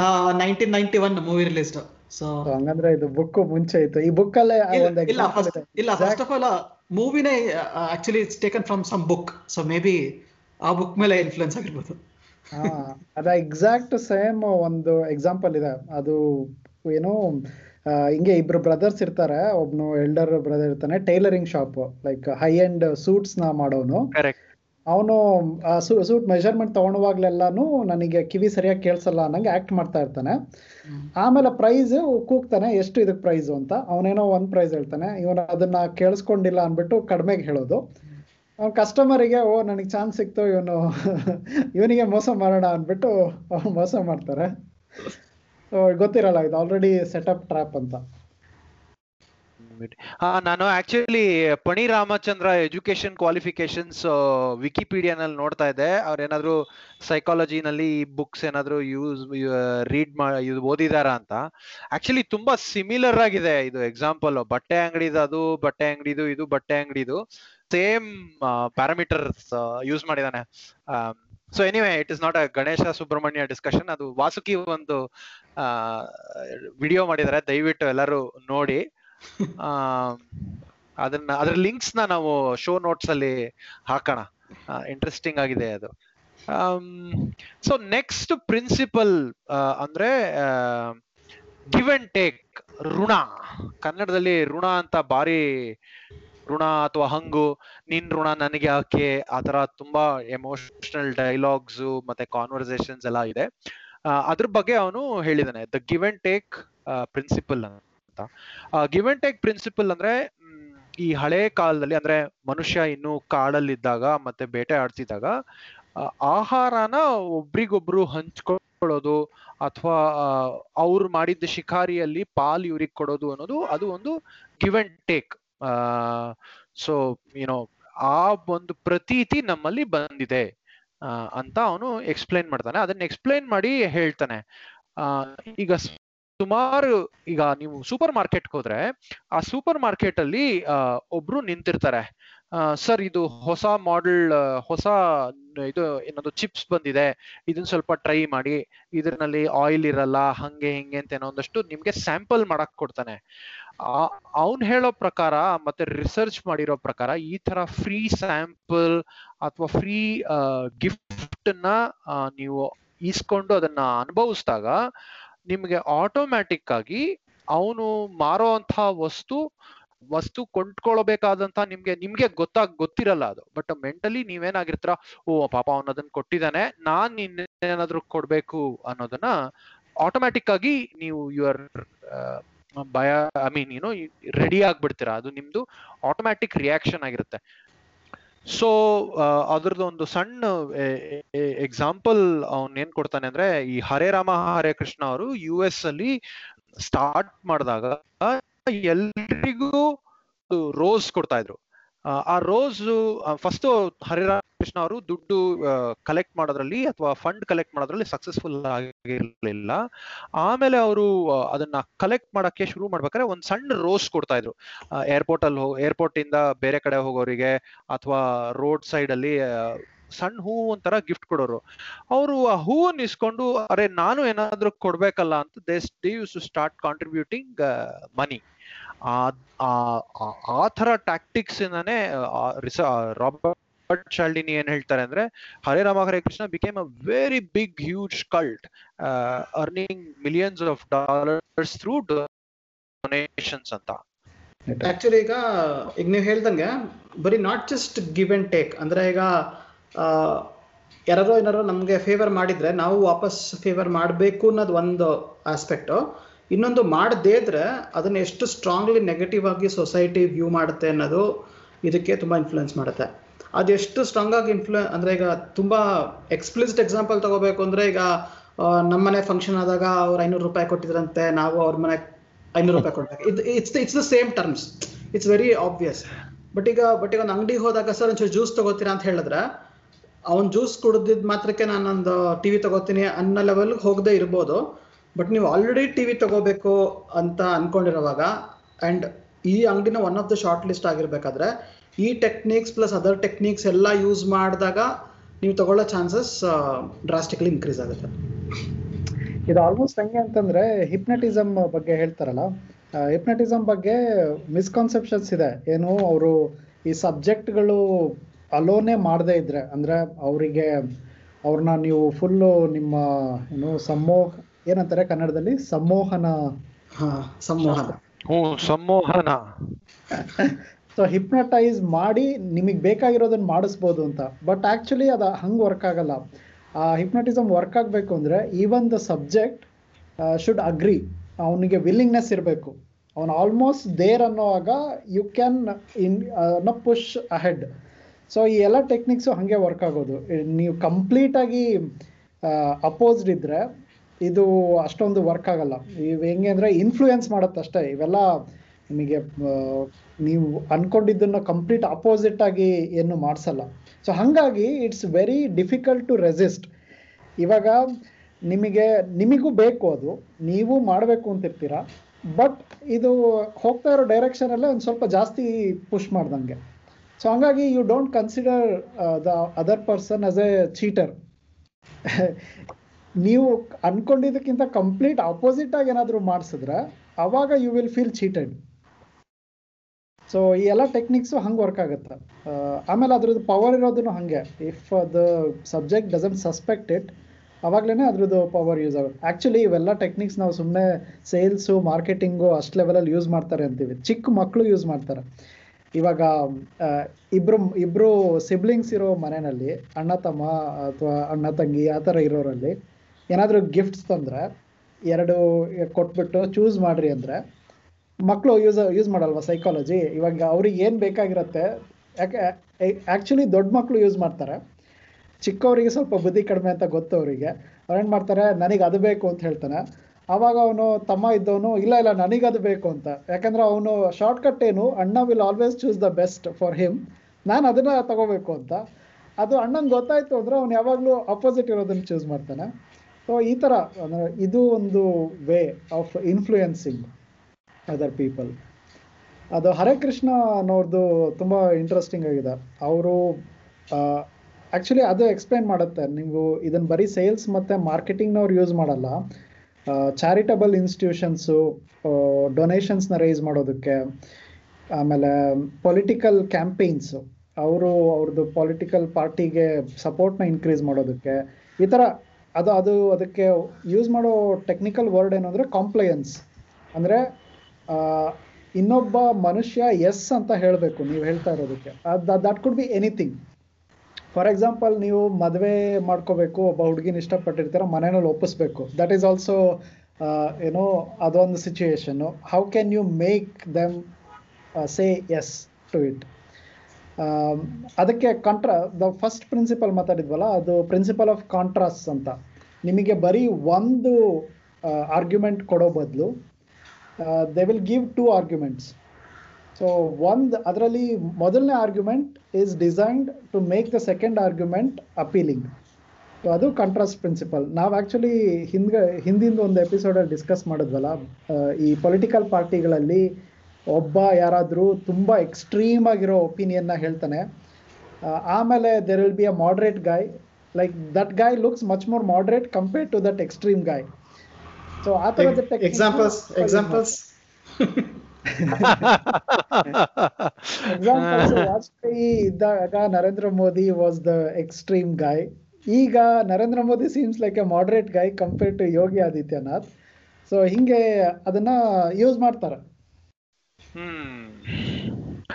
Nineteen ninety one movie released. So ಹಂಗಂದ್ರೆ ಇದು ಬುಕ್ ಮುಂಚೆ ಇತ್ತು. ಈ ಬುಕ್ ಅಲ್ಲೇ ಇಲ್ಲ, ಫಸ್ಟ್ ಇಲ್ಲ ಫಸ್ಟ್ ಆಫ್ ಆಲ್ ಮೂವಿನೇ actually it's taken from some book. So maybe ಆ ಬುಕ್ ಮೇಲೆ ಇನ್ಫ್ಲುಯೆನ್ಸ್ ಆಗಿರ್ಬೋದು. ಹಾ, ಅದ ಎಕ್ಸಾಕ್ಟ್ ಸೇಮ್ ಒಂದು ಎಕ್ಸಾಂಪಲ್ ಇದೆ. ಅದು ಏನೋ ಹಿಂಗೆ ಇಬ್ರು ಬ್ರದರ್ಸ್ ಇರ್ತಾರೆ. ಒಬ್ನು ಎಲ್ಡರ್ ಬ್ರದರ್ ಇರ್ತಾನೆ, tailoring shop, like high end suits ನ ಮಾಡೋನು. ಅವನು ಸೂಟ್ ಮೆಷರ್ಮೆಂಟ್ ತಗೊಳುವಾಗ್ಲೆಲ್ಲಾನು ನನಗೆ ಕಿವಿ ಸರಿಯಾಗಿ ಕೇಳಿಸಲ್ಲ ಅನ್ನಂಗೆ ಆಕ್ಟ್ ಮಾಡ್ತಾ ಇರ್ತಾನೆ. ಆಮೇಲೆ ಪ್ರೈಸ್ ಕೂಗ್ತಾನೆ, ಎಷ್ಟು ಇದಕ್ಕೆ ಪ್ರೈಸ್ ಅಂತ. ಅವನೇನೋ ಒಂದ್ ಪ್ರೈಸ್ ಹೇಳ್ತಾನೆ, ಇವನು ಅದನ್ನ ಕೇಳಿಸ್ಕೊಂಡಿಲ್ಲ ಅನ್ಬಿಟ್ಟು ಕಡಿಮೆಗೆ ಹೇಳೋದು. ಅವ್ನು ಕಸ್ಟಮರಿಗೆ ಓ ನನಗೆ ಚಾನ್ಸ್ ಸಿಕ್ತು, ಇವನು ಇವನಿಗೆ ಮೋಸ ಮಾಡೋಣ ಅನ್ಬಿಟ್ಟು ಅವ್ನು ಮೋಸ ಮಾಡ್ತಾರೆ. ಗೊತ್ತಿರಲ್ಲ ಇದು ಆಲ್ರೆಡಿ ಸೆಟಪ್ ಟ್ರಾಪ್ ಅಂತ. ನಾನು actually Phani Ramachandra education qualifications ವಿಕಿಪೀಡಿಯಾನಲ್ಲಿ ನೋಡ್ತಾ ಇದ್ದೆ. ಅವ್ರೇನಾದ್ರು ಸೈಕಾಲಜಿನಲ್ಲಿ ಈ ಬುಕ್ಸ್ ಏನಾದ್ರು ಯೂಸ್ ರೀಡ್ ಮಾಡಿ ಓದಿದಾರಾ ಅಂತ. ಆಕ್ಚುಲಿ ತುಂಬಾ ಸಿಮಿಲರ್ ಆಗಿದೆ ಇದು ಎಕ್ಸಾಂಪಲ್. ಬಟ್ಟೆ ಅಂಗಡಿದು ಅದು, ಬಟ್ಟೆ ಅಂಗಡಿದು ಇದು, ಬಟ್ಟೆ ಅಂಗಡಿದು ಸೇಮ್ ಪ್ಯಾರಾಮೀಟರ್ಸ್ ಯೂಸ್ ಮಾಡಿದಾನೆ. So anyway, it is not a Ganesha Subramania discussion. Adu Vasuki vandu video madidare, dayavitu ellaru nodi. Adanna adra links na navu show notes alli hakana. Interesting agide adu. So next principle uh, andre uh, give and take. Runa, kannadadalli runa anta bari ಋಣ ಅಥವಾ ಹಂಗು, ನಿನ್ ಋಣ ನನಗೆ ಯಾಕೆ, ಆ ತರ ತುಂಬಾ ಎಮೋಷನಲ್ ಡೈಲಾಗ್ಸ್ ಮತ್ತೆ ಕಾನ್ವರ್ಸೇಷನ್ಸ್ ಎಲ್ಲ ಇದೆ. ಅದ್ರ ಬಗ್ಗೆ ಅವನು ಹೇಳಿದಾನೆ the give and take principle ಅಂತ. ಗಿವ್ ಅಂಡ್ ಟೇಕ್ ಪ್ರಿನ್ಸಿಪಲ್ ಅಂದ್ರೆ ಈ ಹಳೆ ಕಾಲದಲ್ಲಿ ಅಂದ್ರೆ ಮನುಷ್ಯ ಇನ್ನು ಕಾಡಲ್ಲಿದ್ದಾಗ ಮತ್ತೆ ಬೇಟೆ ಆಡ್ತಿದ್ದಾಗ ಆಹಾರನ ಒಬ್ರಿಗೊಬ್ರು ಹಂಚ್ಕೊಳ್ಳೋದು ಅಥವಾ ಅವ್ರು ಮಾಡಿದ್ದ ಶಿಕಾರಿಯಲ್ಲಿ ಪಾಲ್ ಇವ್ರಿಗೆ ಕೊಡೋದು ಅನ್ನೋದು ಅದು ಒಂದು ಗಿವ್ ಅಂಡ್ ಟೇಕ್. ಸೊ ಏನೋ ಆ ಒಂದು ಪ್ರತೀತಿ ನಮ್ಮಲ್ಲಿ ಬಂದಿದೆ ಅಂತ ಅವನು ಎಕ್ಸ್ಪ್ಲೈನ್ ಮಾಡ್ತಾನೆ. ಅದನ್ನ ಎಕ್ಸ್ಪ್ಲೈನ್ ಮಾಡಿ ಹೇಳ್ತಾನೆ. ಈಗ ಸುಮಾರು ಈಗ ನೀವು ಸೂಪರ್ ಮಾರ್ಕೆಟ್ಗೆ ಹೋದ್ರೆ ಆ ಸೂಪರ್ ಮಾರ್ಕೆಟ್ ಅಲ್ಲಿ ಒಬ್ರು ನಿಂತಿರ್ತಾರೆ. ಸರ್ ಇದು ಹೊಸ ಮಾಡೆಲ್, ಹೊಸ ಇದು ಏನೊಂದು ಚಿಪ್ಸ್ ಬಂದಿದೆ, ಇದನ್ನ ಸ್ವಲ್ಪ ಟ್ರೈ ಮಾಡಿ, ಇದರಲ್ಲಿ ಆಯಿಲ್ ಇರಲ್ಲ, ಹಂಗೆ ಹಿಂಗೆ ಅಂತ ಏನೋ ಒಂದಷ್ಟು ನಿಮ್ಗೆ ಸ್ಯಾಂಪಲ್ ಮಾಡಕ್ ಕೊಡ್ತಾನೆ. ಅವ್ನ್ ಹೇಳೋ ಪ್ರಕಾರ ಮತ್ತೆ ರಿಸರ್ಚ್ ಮಾಡಿರೋ ಪ್ರಕಾರ ಈ ತರ ಫ್ರೀ ಸ್ಯಾಂಪಲ್ ಅಥವಾ ಫ್ರೀ ಗಿಫ್ಟ್ ನ ನೀವು ಈಸ್ಕೊಂಡು ಅದನ್ನ ಅನುಭವಿಸಿದಾಗ ನಿಮ್ಗೆ ಆಟೋಮ್ಯಾಟಿಕ್ ಆಗಿ ಅವನು ಮಾರೋ ಅಂತ ವಸ್ತು ವಸ್ತು ಕೊಂಡ್ಕೊಳ್ಬೇಕಾದಂತ ನಿಮ್ಗೆ ನಿಮ್ಗೆ ಗೊತ್ತಾಗ ಗೊತ್ತಿರಲ್ಲ ಅದು. ಬಟ್ ಮೆಂಟಲಿ ನೀವೇನಾಗಿರ್ತೀರ, ಓ ಪಾಪ ಅವನ್ ಅದನ್ನ ಕೊಟ್ಟಿದ್ದಾನೆ, ನಾನ್ ಇನ್ನೇನಾದ್ರೂ ಕೊಡ್ಬೇಕು ಅನ್ನೋದನ್ನ ಆಟೋಮ್ಯಾಟಿಕ್ ಆಗಿ ನೀವು ಯುವರ್ ಭಯ ಐ ಮೀನ್ ಏನೋ ರೆಡಿ ಆಗ್ಬಿಡ್ತೀರಾ. ಅದು ನಿಮ್ದು ಆಟೋಮ್ಯಾಟಿಕ್ ರಿಯಾಕ್ಷನ್ ಆಗಿರುತ್ತೆ. ಸೊ ಅದ್ರದ್ದು ಒಂದು ಸಣ್ಣ ಎಕ್ಸಾಂಪಲ್ ಅವನ್ ಏನ್ ಕೊಡ್ತಾನೆ ಅಂದ್ರೆ, ಈ ಹರೇ ರಾಮ ಹರೇ ಕೃಷ್ಣ ಅವರು ಯು ಎಸ್ ಅಲ್ಲಿ ಸ್ಟಾರ್ಟ್ ಮಾಡಿದಾಗ ಎಲ್ರಿಗೂ ರೋಸ್ ಕೊಡ್ತಾ ಇದ್ರು. ಆ ರೋಸ್ ಫಸ್ಟ್ ಹರೇ ರಾಮ ಕೃಷ್ಣ ಅವರು ದುಡ್ಡು ಕಲೆಕ್ಟ್ ಮಾಡೋದ್ರಲ್ಲಿ ಅಥವಾ ಫಂಡ್ ಕಲೆಕ್ಟ್ ಮಾಡೋದ್ರಲ್ಲಿ ಸಕ್ಸಸ್ಫುಲ್ ಆಗಿರ್ಲಿಲ್ಲ. ಆಮೇಲೆ ಅವರು ಅದನ್ನ ಕಲೆಕ್ಟ್ ಮಾಡಕ್ಕೆ ಶುರು ಮಾಡ್ಬೇಕಾದ್ರೆ ಒಂದ್ ಸಣ್ಣ ರೋಸ್ ಕೊಡ್ತಾ ಇದ್ರು. ಏರ್ಪೋರ್ಟ್ ಅಲ್ಲಿ ಹೋಗ್ ಏರ್ಪೋರ್ಟ್ ಇಂದ ಬೇರೆ ಕಡೆ ಹೋಗೋರಿಗೆ ಅಥವಾ ರೋಡ್ ಸೈಡ್ ಅಲ್ಲಿ ಸಣ್ಣ ಹೂವು ಒಂಥರ ಗಿಫ್ಟ್ ಕೊಡೋರು. ಅವರು ಆ ಹೂವನ್ನು ಇಸ್ಕೊಂಡು ಅರೆ ನಾನು ಏನಾದ್ರೂ ಕೊಡ್ಬೇಕಲ್ಲ ಅಂತ they they used to start contributing money. ಆ ಥರ ಟ್ಯಾಕ್ಟಿಕ್ಸ್ ಇಂದಾನೆ ರಾಬರ್ಟ್ ಚಾಲ್ಡಿನಿ ಏನ್ ಹೇಳ್ತಾರೆ ಅಂದ್ರೆ, Hare Rama Hare Krishna became a very big huge cult earning millions of dollars through donations ಅಂತ. ಆಕ್ಚುಲಿ ಈಗ ಈಗ ನೀವು ಹೇಳ್ದಂಗೆ ಬರೀ not just give and take ಅಂದ್ರೆ, ಈಗ ಯಾರೋ ಏನಾರು ನಮಗೆ ಫೇವರ್ ಮಾಡಿದ್ರೆ ನಾವು ವಾಪಸ್ ಫೇವರ್ ಮಾಡಬೇಕು ಅನ್ನೋದು ಒಂದು ಆಸ್ಪೆಕ್ಟು. ಇನ್ನೊಂದು ಮಾಡದೇ ಇದ್ರೆ ಅದನ್ನ ಎಷ್ಟು ಸ್ಟ್ರಾಂಗ್ಲಿ ನೆಗೆಟಿವ್ ಆಗಿ ಸೊಸೈಟಿ ವ್ಯೂ ಮಾಡುತ್ತೆ ಅನ್ನೋದು ಇದಕ್ಕೆ ತುಂಬ ಇನ್ಫ್ಲುಯೆನ್ಸ್ ಮಾಡುತ್ತೆ. ಅದೆಷ್ಟು ಸ್ಟ್ರಾಂಗ್ ಆಗಿ ಇನ್ಫ್ಲುಯೆನ್ಸ್ ಅಂದರೆ, ಈಗ ತುಂಬ ಎಕ್ಸ್ಪ್ಲಿಸಿಟ್ ಎಕ್ಸಾಂಪಲ್ ತಗೋಬೇಕು ಅಂದರೆ, ಈಗ ನಮ್ಮನೆ ಫಂಕ್ಷನ್ ಆದಾಗ ಅವ್ರು ಐನೂರು ರೂಪಾಯಿ ಕೊಟ್ಟಿದ್ರಂತೆ, ನಾವು ಅವ್ರ ಮನೆ ಐನೂರು ರೂಪಾಯಿ ಕೊಡ್ಬೇಕು. ಇದು it's it's the same terms, it's very obvious. But ಈಗ ಬಟ್ ಈಗ ಒಂದು ಅಂಗಡಿಗೆ ಹೋದಾಗ ಸರ್ ಒಂಚೂರು ಜ್ಯೂಸ್ ತೊಗೋತೀರಾ ಅಂತ ಹೇಳಿದ್ರೆ, ಅವ್ನು ಜ್ಯೂಸ್ ಕುಡಿದಿದ್ದ ಮಾತ್ರಕ್ಕೆ ನಾನೊಂದು ಟಿ ವಿ ತೊಗೋತೀನಿ ಅನ್ನೋ ಲೆವೆಲ್ಗೆ ಹೋಗದೆ ಇರ್ಬೋದು. ಬಟ್ ನೀವು ಆಲ್ರೆಡಿ ಟಿ ವಿ ತೊಗೋಬೇಕು ಅಂತ ಅಂದ್ಕೊಂಡಿರೋವಾಗ ಆ್ಯಂಡ್ ಈ ಅಂಗಡಿನ one of the short list ಆಗಿರಬೇಕಾದ್ರೆ ಈ ಟೆಕ್ನಿಕ್ಸ್ ಪ್ಲಸ್ ಅದರ್ ಟೆಕ್ನಿಕ್ಸ್ ಎಲ್ಲ ಯೂಸ್ ಮಾಡಿದಾಗ ನೀವು ತಗೊಳ್ಳೋ ಚಾನ್ಸಸ್ ಡ್ರಾಸ್ಟಿಕ್ಲಿ ಇನ್ಕ್ರೀಸ್ ಆಗುತ್ತೆ. ಇದು ಆಲ್ಮೋಸ್ಟ್ ಹೆಂಗೆ ಅಂತಂದರೆ, ಹಿಪ್ನಟಿಸಮ್ ಬಗ್ಗೆ ಹೇಳ್ತಾರಲ್ಲ, ಹಿಪ್ನಟಿಸಮ್ ಬಗ್ಗೆ ಮಿಸ್ಕಾನ್ಸೆಪ್ಷನ್ಸ್ ಇದೆ. ಏನು, ಅವರು ಈ ಸಬ್ಜೆಕ್ಟ್ಗಳು ಅಲೋನೇ ಮಾಡದೇ ಇದ್ದರೆ, ಅಂದರೆ ಅವರಿಗೆ ಅವ್ರನ್ನ ನೀವು ಫುಲ್ಲು ನಿಮ್ಮ ಏನು ಸಮೋಹ ಏನಂತಾರೆ ಕನ್ನಡದಲ್ಲಿ, ಸಂಮೋಹನ ಸಂಮೋಹನ ಸಂಮೋಹನ ಸೊ ಹಿಪ್ನಟೈಸ್ ಮಾಡಿ ನಿಮಗೆ ಬೇಕಾಗಿರೋದನ್ನ ಮಾಡಿಸ್ಬೋದು ಅಂತ. ಬಟ್ ಆ್ಯಕ್ಚುಲಿ ಅದು ಹಂಗೆ ವರ್ಕ್ ಆಗಲ್ಲ. ಆ ಹಿಪ್ನಟಿಸಮ್ ವರ್ಕ್ ಆಗಬೇಕು ಅಂದರೆ even the subject should agree, ಅವನಿಗೆ ವಿಲ್ಲಿಂಗ್ನೆಸ್ ಇರಬೇಕು. ಅವನು ಆಲ್ಮೋಸ್ಟ್ ದೇರ್ ಅನ್ನೋವಾಗ you can in no push ahead. So ಈ ಎಲ್ಲ ಟೆಕ್ನಿಕ್ಸು ಹಾಗೆ ವರ್ಕ್ ಆಗೋದು. ನೀವು ಕಂಪ್ಲೀಟಾಗಿ ಅಪೋಸ್ಡ್ ಇದ್ದರೆ ಇದು ಅಷ್ಟೊಂದು ವರ್ಕ್ ಆಗಲ್ಲ. ಇವು ಹೆಂಗೆ ಅಂದರೆ ಇನ್ಫ್ಲೂಯೆನ್ಸ್ ಮಾಡುತ್ತೆ ಅಷ್ಟೇ. ಇವೆಲ್ಲ ನಿಮಗೆ ನೀವು ಅಂದ್ಕೊಂಡಿದ್ದನ್ನು ಕಂಪ್ಲೀಟ್ ಅಪೋಸಿಟ್ ಆಗಿ ಏನು ಮಾಡಿಸಲ್ಲ. ಸೊ ಹಾಗಾಗಿ it's very difficult to resist. ಇವಾಗ ನಿಮಗೆ ನಿಮಗೂ ಬೇಕು, ಅದು ನೀವು ಮಾಡಬೇಕು ಅಂತಿರ್ತೀರ, ಬಟ್ ಇದು ಹೋಗ್ತಾ ಇರೋ ಡೈರೆಕ್ಷನಲ್ಲೇ ಒಂದು ಸ್ವಲ್ಪ ಜಾಸ್ತಿ ಪುಷ್ ಮಾಡ್ದಂಗೆ. ಸೊ ಹಾಗಾಗಿ you don't consider the other person as a cheater. ನೀವು ಅಂದ್ಕೊಂಡಿದ್ದಕ್ಕಿಂತ ಕಂಪ್ಲೀಟ್ ಅಪೋಸಿಟ್ ಆಗಿ ಏನಾದರೂ ಮಾಡಿಸಿದ್ರೆ ಅವಾಗ you will feel cheated. So ಈ ಎಲ್ಲ ಟೆಕ್ನಿಕ್ಸು ಹಂಗೆ ವರ್ಕ್ ಆಗುತ್ತೆ. ಆಮೇಲೆ ಅದ್ರದ್ದು ಪವರ್ ಇರೋದನ್ನು ಹಾಗೆ, if the subject doesn't suspect it, ಅವಾಗಲೇ ಅದ್ರದ್ದು ಪವರ್ ಯೂಸ್ ಆಗುತ್ತೆ. ಆ್ಯಕ್ಚುಲಿ ಇವೆಲ್ಲ ಟೆಕ್ನಿಕ್ಸ್ ನಾವು ಸುಮ್ಮನೆ ಸೇಲ್ಸು ಮಾರ್ಕೆಟಿಂಗು ಅಷ್ಟು ಲೆವೆಲಲ್ಲಿ ಯೂಸ್ ಮಾಡ್ತಾರೆ ಅಂತೀವಿ, ಚಿಕ್ಕ ಮಕ್ಕಳು ಯೂಸ್ ಮಾಡ್ತಾರೆ. ಇವಾಗ ಇಬ್ಬರು ಇಬ್ಬರು ಸಿಬ್ಲಿಂಗ್ಸ್ ಇರೋ ಮನೆಯಲ್ಲಿ, ಅಣ್ಣ ತಮ್ಮ ಅಥವಾ ಅಣ್ಣ ತಂಗಿ ಆ ಥರ ಇರೋರಲ್ಲಿ ಏನಾದರೂ ಗಿಫ್ಟ್ಸ್ ತಂದರೆ ಎರಡು ಕೊಟ್ಬಿಟ್ಟು ಚೂಸ್ ಮಾಡಿರಿ ಅಂದರೆ ಮಕ್ಕಳು ಯೂಸ್ ಯೂಸ್ ಮಾಡಲ್ವಾ ಸೈಕಾಲಜಿ. ಇವಾಗ ಅವ್ರಿಗೆ ಏನು ಬೇಕಾಗಿರುತ್ತೆ, ಯಾಕೆ ಆ್ಯಕ್ಚುಲಿ ದೊಡ್ಡ ಮಕ್ಕಳು ಯೂಸ್ ಮಾಡ್ತಾರೆ, ಚಿಕ್ಕವರಿಗೆ ಸ್ವಲ್ಪ ಬುದ್ಧಿ ಕಡಿಮೆ ಅಂತ ಗೊತ್ತು ಅವರಿಗೆ. ಅವ್ರೇನು ಮಾಡ್ತಾರೆ, ನನಗೆ ಅದು ಬೇಕು ಅಂತ ಹೇಳ್ತಾನೆ. ಆವಾಗ ಅವನು ತಮ್ಮ ಇದ್ದವನು ಇಲ್ಲ ಇಲ್ಲ ನನಗದು ಬೇಕು ಅಂತ, ಯಾಕಂದರೆ ಅವನು ಶಾರ್ಟ್ಕಟ್ ಏನು, ಅಣ್ಣ will always choose the best for him, ನಾನು ಅದನ್ನು ತಗೋಬೇಕು ಅಂತ. ಅದು ಅಣ್ಣಂಗೆ ಗೊತ್ತಾಯಿತು ಅಂದರೆ ಅವನು ಯಾವಾಗಲೂ ಅಪೋಸಿಟ್ ಇರೋದನ್ನು ಚೂಸ್ ಮಾಡ್ತಾನೆ. ಸೊ ಈ ಥರ ಅಂದರೆ ಇದು ಒಂದು way of influencing other people. ಅದು ಹರೇ ಕೃಷ್ಣ ಅನ್ನೋರ್ದು ತುಂಬ ಇಂಟ್ರೆಸ್ಟಿಂಗ್ ಆಗಿದೆ. ಅವರು ಆ್ಯಕ್ಚುಲಿ ಅದು ಎಕ್ಸ್ಪ್ಲೇನ್ ಮಾಡುತ್ತೆ, ನೀವು ಇದನ್ನು ಬರೀ ಸೇಲ್ಸ್ ಮತ್ತು ಮಾರ್ಕೆಟಿಂಗ್ನವ್ರು ಯೂಸ್ ಮಾಡಲ್ಲ, ಚಾರಿಟಬಲ್ ಇನ್ಸ್ಟಿಟ್ಯೂಷನ್ಸು ಡೊನೇಷನ್ಸ್ನ ರೈಸ್ ಮಾಡೋದಕ್ಕೆ, ಆಮೇಲೆ ಪೊಲಿಟಿಕಲ್ ಕ್ಯಾಂಪೇನ್ಸು, ಅವರು ಅವ್ರದ್ದು ಪೊಲಿಟಿಕಲ್ ಪಾರ್ಟಿಗೆ ಸಪೋರ್ಟ್ನ ಇನ್ಕ್ರೀಸ್ ಮಾಡೋದಕ್ಕೆ ಈ ಥರ. ಅದು ಅದು ಅದಕ್ಕೆ ಯೂಸ್ ಮಾಡೋ ಟೆಕ್ನಿಕಲ್ ವರ್ಡ್ ಏನು ಅಂದರೆ ಕಾಂಪ್ಲಯನ್ಸ್. ಅಂದರೆ ಇನ್ನೊಬ್ಬ ಮನುಷ್ಯ ಎಸ್ ಅಂತ ಹೇಳಬೇಕು ನೀವು ಹೇಳ್ತಾ ಇರೋದಕ್ಕೆ. ಅದು that could be anything. For example, ನೀವು ಮದುವೆ ಮಾಡ್ಕೋಬೇಕು, ಒಬ್ಬ ಹುಡುಗಿನ ಇಷ್ಟಪಟ್ಟಿರ್ತೀರ, ಮನೆಯಲ್ಲಿ ಒಪ್ಪಿಸ್ಬೇಕು, ದಟ್ ಈಸ್ ಆಲ್ಸೋ ಏನೋ ಅದೊಂದು situation. How can you make them say yes to it? ಅದಕ್ಕೆ ಕಾಂಟ್ರಾ ದ ಫಸ್ಟ್ ಪ್ರಿನ್ಸಿಪಲ್ ಮಾತಾಡಿದ್ವಲ್ಲ, ಅದು ಪ್ರಿನ್ಸಿಪಲ್ ಆಫ್ ಕಾಂಟ್ರಾಸ್ಟ್ ಅಂತ. ನಿಮಗೆ ಬರೀ ಒಂದು ಆರ್ಗ್ಯುಮೆಂಟ್ ಕೊಡೋ ಬದಲು they will give two arguments. So ಒಂದು ಅದರಲ್ಲಿ ಮೊದಲನೇ argument is designed to make the second argument appealing. So ಅದು ಕಾಂಟ್ರಾಸ್ಟ್ ಪ್ರಿನ್ಸಿಪಲ್. ನಾವು ಆ್ಯಕ್ಚುಲಿ ಹಿಂದೆ ಹಿಂದಿಂದ ಒಂದು ಎಪಿಸೋಡಲ್ಲಿ ಡಿಸ್ಕಸ್ ಮಾಡಿದ್ವಲ್ಲ, ಈ ಪೊಲಿಟಿಕಲ್ ಪಾರ್ಟಿಗಳಲ್ಲಿ ಒಬ್ಬ ಯಾರಾದರೂ ತುಂಬ ಎಕ್ಸ್ಟ್ರೀಮ್ ಆಗಿರೋ ಒಪಿನಿಯನ್ನ ಹೇಳ್ತಾನೆ, ಆಮೇಲೆ there will be a moderate guy, like that guy looks much more moderate compared to that extreme guy. So atharada technique examples examples examples actually the Narendra Modi was the extreme guy. ಈಗ Narendra Modi seems like a moderate guy compared to Yogi Adityanath. So ಹಿಂಗೆ ಅದನ್ನ use ಮಾಡ್ತಾರೆ.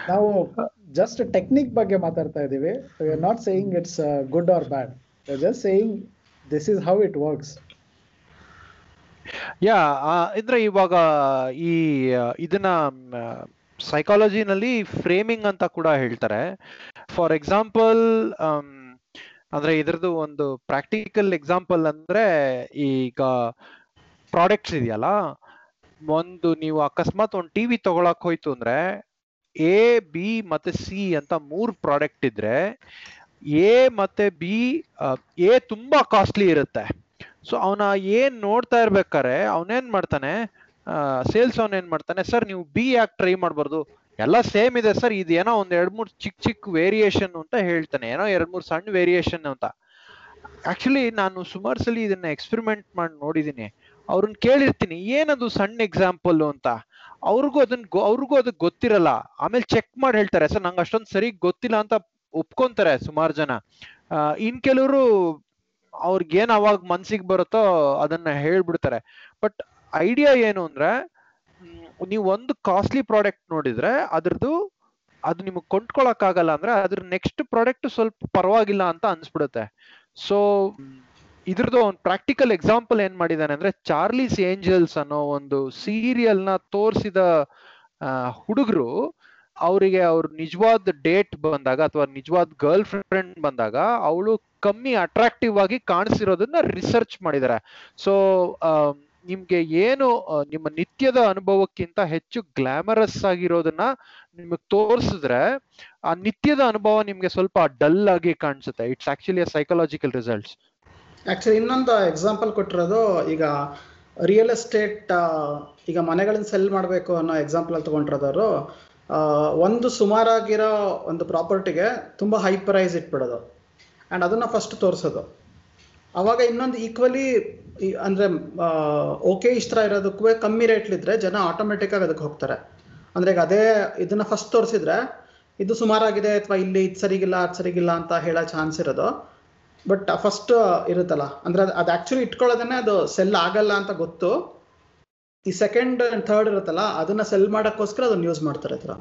ನಾವು just technique ಬಗ್ಗೆ ಮಾತಾಡ್ತಾ ಇದೀವಿ. We are not saying it's good or bad, we are just saying this is how it works. Yeah ಇದ್ರೆ ಇವಾಗ ಈ ಇದನ್ನ ಸೈಕಾಲಜಿನಲ್ಲಿ ಫ್ರೇಮಿಂಗ್ ಅಂತ ಕೂಡ ಹೇಳ್ತಾರೆ. ಫಾರ್ ಎಕ್ಸಾಂಪಲ್ ಅಂದ್ರೆ ಇದ್ರದ್ದು ಒಂದು ಪ್ರಾಕ್ಟಿಕಲ್ ಎಕ್ಸಾಂಪಲ್ ಅಂದ್ರೆ ಈಗ ಪ್ರಾಡಕ್ಟ್ಸ್ ಇದೆಯಲ್ಲ, ಒಂದು ನೀವು ಅಕಸ್ಮಾತ್ ಒಂದು ಟಿವಿ ತಗೊಳಕ್ ಹೋಯ್ತು ಅಂದ್ರೆ ಎ ಬಿ ಮತ್ತೆ ಸಿ ಅಂತ ಮೂರ್ ಪ್ರಾಡಕ್ಟ್ ಇದ್ರೆ ಎ ಮತ್ತೆ ಬಿ ಎ ತುಂಬಾ ಕಾಸ್ಟ್ಲಿ ಇರುತ್ತೆ. ಸೊ ಅವನ ಏನ್ ನೋಡ್ತಾ ಇರ್ಬೇಕಾರೆ ಅವನೇನ್ ಮಾಡ್ತಾನೆ, ಸೇಲ್ಸ್ ಅವನ್ ಏನ್ ಮಾಡ್ತಾನೆ, ಸರ್ ನೀವು ಬಿ ಯಾಕೆ ಟ್ರೈ ಮಾಡ್ಬಾರ್ದು, ಎಲ್ಲ ಸೇಮ್ ಇದೆ ಸರ್, ಇದೇನೋ ಒಂದ್ ಎರಡ್ ಮೂರ್ ಚಿಕ್ಕ ಚಿಕ್ಕ ವೇರಿಯೇಷನ್ ಅಂತ ಹೇಳ್ತಾನೆ, ಏನೋ ಎರಡ್ ಮೂರ್ ಸಣ್ಣ ವೇರಿಯೇಷನ್ ಅಂತ. ಆಕ್ಚುಲಿ ನಾನು ಸುಮಾರು ಸಲ ಇದನ್ನ ಎಕ್ಸ್ಪೆರಿಮೆಂಟ್ ಮಾಡಿ ನೋಡಿದೀನಿ. ಅವ್ರನ್ನ ಕೇಳಿರ್ತೀನಿ ಏನದು ಸಣ್ಣ ಎಕ್ಸಾಂಪಲ್ ಅಂತ, ಅವ್ರಿಗೂ ಅದನ್ನ ಅವ್ರಿಗೂ ಅದಕ್ಕೆ ಗೊತ್ತಿರಲ್ಲ. ಆಮೇಲೆ ಚೆಕ್ ಮಾಡಿ ಹೇಳ್ತಾರೆ, ಸರ್ ನಂಗೆ ಅಷ್ಟೊಂದು ಸರಿ ಗೊತ್ತಿಲ್ಲ ಅಂತ ಒಪ್ಕೊಂತಾರೆ ಸುಮಾರು ಜನ. ಅಹ್ ಇನ್ ಕೆಲವರು ಅವ್ರಿಗೇನ್ ಅವಾಗ ಮನ್ಸಿಗೆ ಬರುತ್ತೋ ಅದನ್ನ ಹೇಳ್ಬಿಡ್ತಾರೆ. ಬಟ್ ಐಡಿಯಾ ಏನು ಅಂದ್ರೆ, ನೀವು ಒಂದು ಕಾಸ್ಟ್ಲಿ ಪ್ರಾಡಕ್ಟ್ ನೋಡಿದ್ರೆ ಅದ್ರದ್ದು ಅದು ನಿಮಗೆ ಕೊಂಡ್ಕೊಳಕ್ ಆಗಲ್ಲ ಅಂದ್ರೆ ಅದ್ರ ನೆಕ್ಸ್ಟ್ ಪ್ರಾಡಕ್ಟ್ ಸ್ವಲ್ಪ ಪರವಾಗಿಲ್ಲ ಅಂತ ಅನ್ಸ್ಬಿಡುತ್ತೆ. ಸೊ ಇದ್ರದ್ದು ಒಂದು ಪ್ರಾಕ್ಟಿಕಲ್ ಎಕ್ಸಾಂಪಲ್ ಏನ್ ಮಾಡಿದಾನೆ ಅಂದ್ರೆ, ಚಾರ್ಲೀಸ್ ಏಂಜಲ್ಸ್ ಅನ್ನೋ ಒಂದು ಸೀರಿಯಲ್ ನ ತೋರಿಸಿದ ಹುಡುಗರು ಅವರಿಗೆ ಅವ್ರ ನಿಜವಾದ ಡೇಟ್ ಬಂದಾಗ ಅಥವಾ ನಿಜವಾದ ಗರ್ಲ್ ಫ್ರೆಂಡ್ ಬಂದಾಗ ಅವಳು ಕಮ್ಮಿ ಅಟ್ರಾಕ್ಟಿವ್ ಆಗಿ ಕಾಣಿಸಿರೋದನ್ನ ರಿಸರ್ಚ್ ಮಾಡಿದ್ದಾರೆ. ಸೊ ನಿಮ್ಗೆ ಏನು ನಿಮ್ಮ ನಿತ್ಯದ ಅನುಭವಕ್ಕಿಂತ ಹೆಚ್ಚು ಗ್ಲಾಮರಸ್ ಆಗಿರೋದನ್ನ ನಿಮಗೆ ತೋರಿಸಿದ್ರೆ ಆ ನಿತ್ಯದ ಅನುಭವ ನಿಮ್ಗೆ ಸ್ವಲ್ಪ ಡಲ್ ಆಗಿ ಕಾಣಿಸುತ್ತೆ. It's actually a psychological results. Actually ಇನ್ನೊಂದು ಎಕ್ಸಾಂಪಲ್ ಕೊಟ್ಟಿರೋದು, ಈಗ ರಿಯಲ್ ಎಸ್ಟೇಟ್ ಈಗ ಮನೆಗಳನ್ನ ಸೆಲ್ ಮಾಡಬೇಕು ಅನ್ನೋ ಎಕ್ಸಾಂಪಲ್ ಅಲ್ಲಿ ತಗೊಂಡಿರೋದವರು, ಒಂದು ಸುಮಾರಾಗಿರೋ ಒಂದು ಪ್ರಾಪರ್ಟಿಗೆ ತುಂಬಾ ಹೈ ಪ್ರೈಸ್ ಇಟ್ಬಿಡೋದು ಅಂಡ್ ಅದನ್ನ ಫಸ್ಟ್ ತೋರಿಸೋದು. ಅವಾಗ ಇನ್ನೊಂದು ಈಕ್ವಲಿ ಅಂದರೆ ಓಕೆ ಇಷ್ಟ ಇರೋದಕ್ಕೂ ಕಮ್ಮಿ ರೇಟ್ಲಿದ್ರೆ ಜನ ಆಟೋಮೆಟಿಕ್ಕಾಗಿ ಅದಕ್ಕೆ ಹೋಗ್ತಾರೆ. ಅಂದರೆ ಈಗ ಅದೇ ಇದನ್ನು ಫಸ್ಟ್ ತೋರಿಸಿದ್ರೆ ಇದು ಸುಮಾರಾಗಿದೆ ಅಥವಾ ಇಲ್ಲಿ ಇದು ಸರಿಗಿಲ್ಲ ಅದು ಸರಿಗಿಲ್ಲ ಅಂತ ಹೇಳೋ ಚಾನ್ಸ್ ಇರೋದು. ಬಟ್ ಫಸ್ಟ್ ಇರುತ್ತಲ್ಲ ಅಂದರೆ ಅದು ಅದು ಆ್ಯಕ್ಚುಲಿ ಇಟ್ಕೊಳ್ಳೋದನ್ನೇ ಅದು ಸೆಲ್ ಆಗಲ್ಲ ಅಂತ ಗೊತ್ತು. ಈ ಸೆಕೆಂಡ್ ಆ್ಯಂಡ್ ಥರ್ಡ್ ಇರುತ್ತಲ್ಲ ಅದನ್ನು ಸೆಲ್ ಮಾಡೋಕ್ಕೋಸ್ಕರ ಅದನ್ನು ಯೂಸ್ ಮಾಡ್ತಾರೆ. ಥರ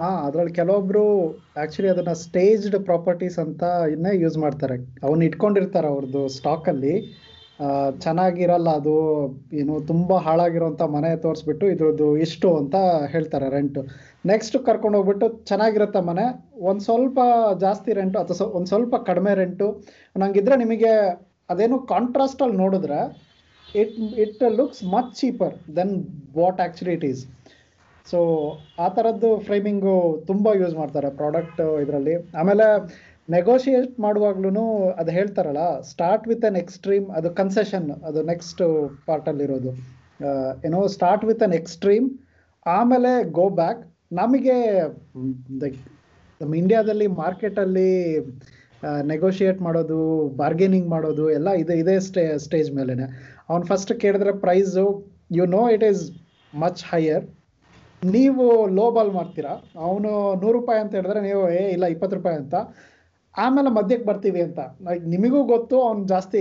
ಹಾಂ, ಅದರಲ್ಲಿ ಕೆಲವೊಬ್ರು ಆ್ಯಕ್ಚುಲಿ ಅದನ್ನ ಸ್ಟೇಜ್ಡ್ ಪ್ರಾಪರ್ಟೀಸ್ ಅಂತ ಇನ್ನೇ ಯೂಸ್ ಮಾಡ್ತಾರೆ. ಅವನ್ನ ಇಟ್ಕೊಂಡಿರ್ತಾರೆ ಅವ್ರದ್ದು ಸ್ಟಾಕಲ್ಲಿ, ಚೆನ್ನಾಗಿರಲ್ಲ ಅದು, ಏನು ತುಂಬ ಹಾಳಾಗಿರೋಂಥ ಮನೆ ತೋರಿಸ್ಬಿಟ್ಟು ಇದ್ರದ್ದು ಇಷ್ಟು ಅಂತ ಹೇಳ್ತಾರೆ ರೆಂಟು. ನೆಕ್ಸ್ಟ್ ಕರ್ಕೊಂಡು ಹೋಗ್ಬಿಟ್ಟು ಚೆನ್ನಾಗಿರುತ್ತೆ ಮನೆ, ಒಂದು ಸ್ವಲ್ಪ ಜಾಸ್ತಿ ರೆಂಟು ಅಥವಾ ಒಂದು ಸ್ವಲ್ಪ ಕಡಿಮೆ ರೆಂಟು ನಂಗಿದ್ರೆ ನಿಮಗೆ ಅದೇನು ಕಾಂಟ್ರಾಸ್ಟಲ್ಲಿ ನೋಡಿದ್ರೆ it it looks much cheaper then what actually it is. So ಆ ಥರದ್ದು ಫ್ರೇಮಿಂಗು ತುಂಬ ಯೂಸ್ ಮಾಡ್ತಾರೆ ಪ್ರಾಡಕ್ಟ್ ಇದರಲ್ಲಿ. ಆಮೇಲೆ ನೆಗೋಷಿಯೇಟ್ ಮಾಡುವಾಗ್ಲೂ ಅದು ಹೇಳ್ತಾರಲ್ಲ, ಸ್ಟಾರ್ಟ್ ವಿತ್ ಅನ್ ಎಕ್ಸ್ಟ್ರೀಮ್, ಅದು ಕನ್ಸೆಷನ್, ಅದು ನೆಕ್ಸ್ಟ್ ಪಾರ್ಟಲ್ಲಿರೋದು. ಏನೋ ಸ್ಟಾರ್ಟ್ ವಿತ್ ಅನ್ ಎಕ್ಸ್ಟ್ರೀಮ್, ಆಮೇಲೆ ಗೋ ಬ್ಯಾಕ್. ನಮಗೆ ಲೈಕ್ ನಮ್ಮ ಇಂಡಿಯಾದಲ್ಲಿ ಮಾರ್ಕೆಟಲ್ಲಿ ನೆಗೋಷಿಯೇಟ್ ಮಾಡೋದು, ಬಾರ್ಗೇನಿಂಗ್ ಮಾಡೋದು ಎಲ್ಲ ಇದೆ ಇದೇ ಸ್ಟೇ ಸ್ಟೇಜ್ ಮೇಲೆನೆ. ಅವ್ನು ಫಸ್ಟ್ ಕೇಳಿದ್ರೆ price, you know it is much higher, ನೀವು ಲೋ ಬಾಲ್ ಮಾಡ್ತೀರಾ. ಅವನು ನೂರು ರೂಪಾಯಿ ಅಂತ ಹೇಳಿದ್ರೆ ನೀವು ಏ ಇಲ್ಲ ಇಪ್ಪತ್ತು ರೂಪಾಯಿ ಅಂತ, ಆಮೇಲೆ ಮಧ್ಯಕ್ಕೆ ಬರ್ತೀವಿ ಅಂತ. ನಿಮಗೂ ಗೊತ್ತು ಅವ್ನು ಜಾಸ್ತಿ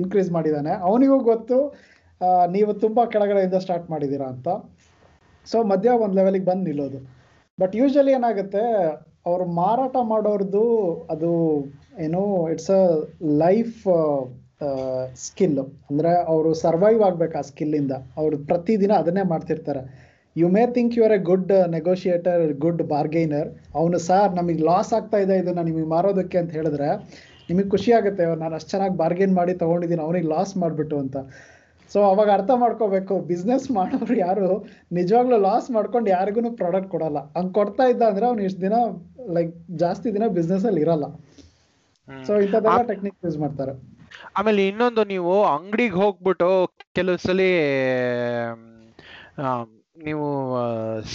ಇನ್ಕ್ರೀಸ್ ಮಾಡಿದ್ದಾನೆ, ಅವನಿಗೂ ಗೊತ್ತು ನೀವು ತುಂಬ ಕೆಳಗಡೆಯಿಂದ ಸ್ಟಾರ್ಟ್ ಮಾಡಿದ್ದೀರಾ ಅಂತ. ಸೊ ಮಧ್ಯ ಒಂದು ಲೆವೆಲಿಗೆ ಬಂದು ನಿಲ್ಲೋದು. ಬಟ್ ಯೂಶ್ವಲಿ ಏನಾಗುತ್ತೆ, ಅವರು ಮಾರಾಟ ಮಾಡೋರ್ದು ಅದು ಏನು ಇಟ್ಸ್ ಅ ಲೈಫ್ ಸ್ಕಿಲ್. ಅಂದರೆ ಅವರು ಸರ್ವೈವ್ ಆಗಬೇಕು ಆ ಸ್ಕಿಲ್ಲಿಂದ, ಅವರು ಪ್ರತಿದಿನ ಅದನ್ನೇ ಮಾಡ್ತಿರ್ತಾರೆ. You may think you are a good negotiator, good bargainer. ಅವನು ಸಾರ್ ನಮಗೆ ಲಾಸ್ ಆಗ್ತಾ ಇದೆ ಇದನ್ನು ನಿಮಗೆ ಮಾರೋದಕ್ಕೆ ಅಂತ ಹೇಳಿದ್ರೆ ನಿಮಗೆ ಖುಷಿ ಆಗುತ್ತೆ, ನಾನು ಅಷ್ಟು ಚೆನ್ನಾಗಿ ಬಾರ್ಗೇನ್ ಮಾಡಿ ತೊಗೊಂಡಿದ್ದೀನಿ ಅವನಿಗೆ ಲಾಸ್ ಮಾಡಿಬಿಟ್ಟು ಅಂತ. ಸೊ ಅವಾಗ ಅರ್ಥ ಮಾಡ್ಕೋಬೇಕು, ಬಿಸ್ನೆಸ್ ಮಾಡೋರು ಯಾರು ನಿಜವಾಗ್ಲೂ ಲಾಸ್ ಮಾಡ್ಕೊಂಡು ಯಾರಿಗೂ ಪ್ರಾಡಕ್ಟ್ ಕೊಡಲ್ಲ. ಹಂಗೆ ಕೊಡ್ತಾ ಇದ್ದ ಅಂದರೆ ಅವ್ನು ಇಷ್ಟು ದಿನ ಲೈಕ್ ಜಾಸ್ತಿ ದಿನ ಬಿಸ್ನೆಸ್ಸಲ್ಲಿ ಇರಲ್ಲ. ಸೊ ಇಂಥದ್ದೆಲ್ಲ ಟೆಕ್ನಿಕ್ ಯೂಸ್ ಮಾಡ್ತಾರೆ. ಆಮೇಲೆ ಇನ್ನೊಂದು, ನೀವು ಅಂಗಡಿಗೆ ಹೋಗ್ಬಿಟ್ಟು ಕೆಲವು ಸಲ ನೀವು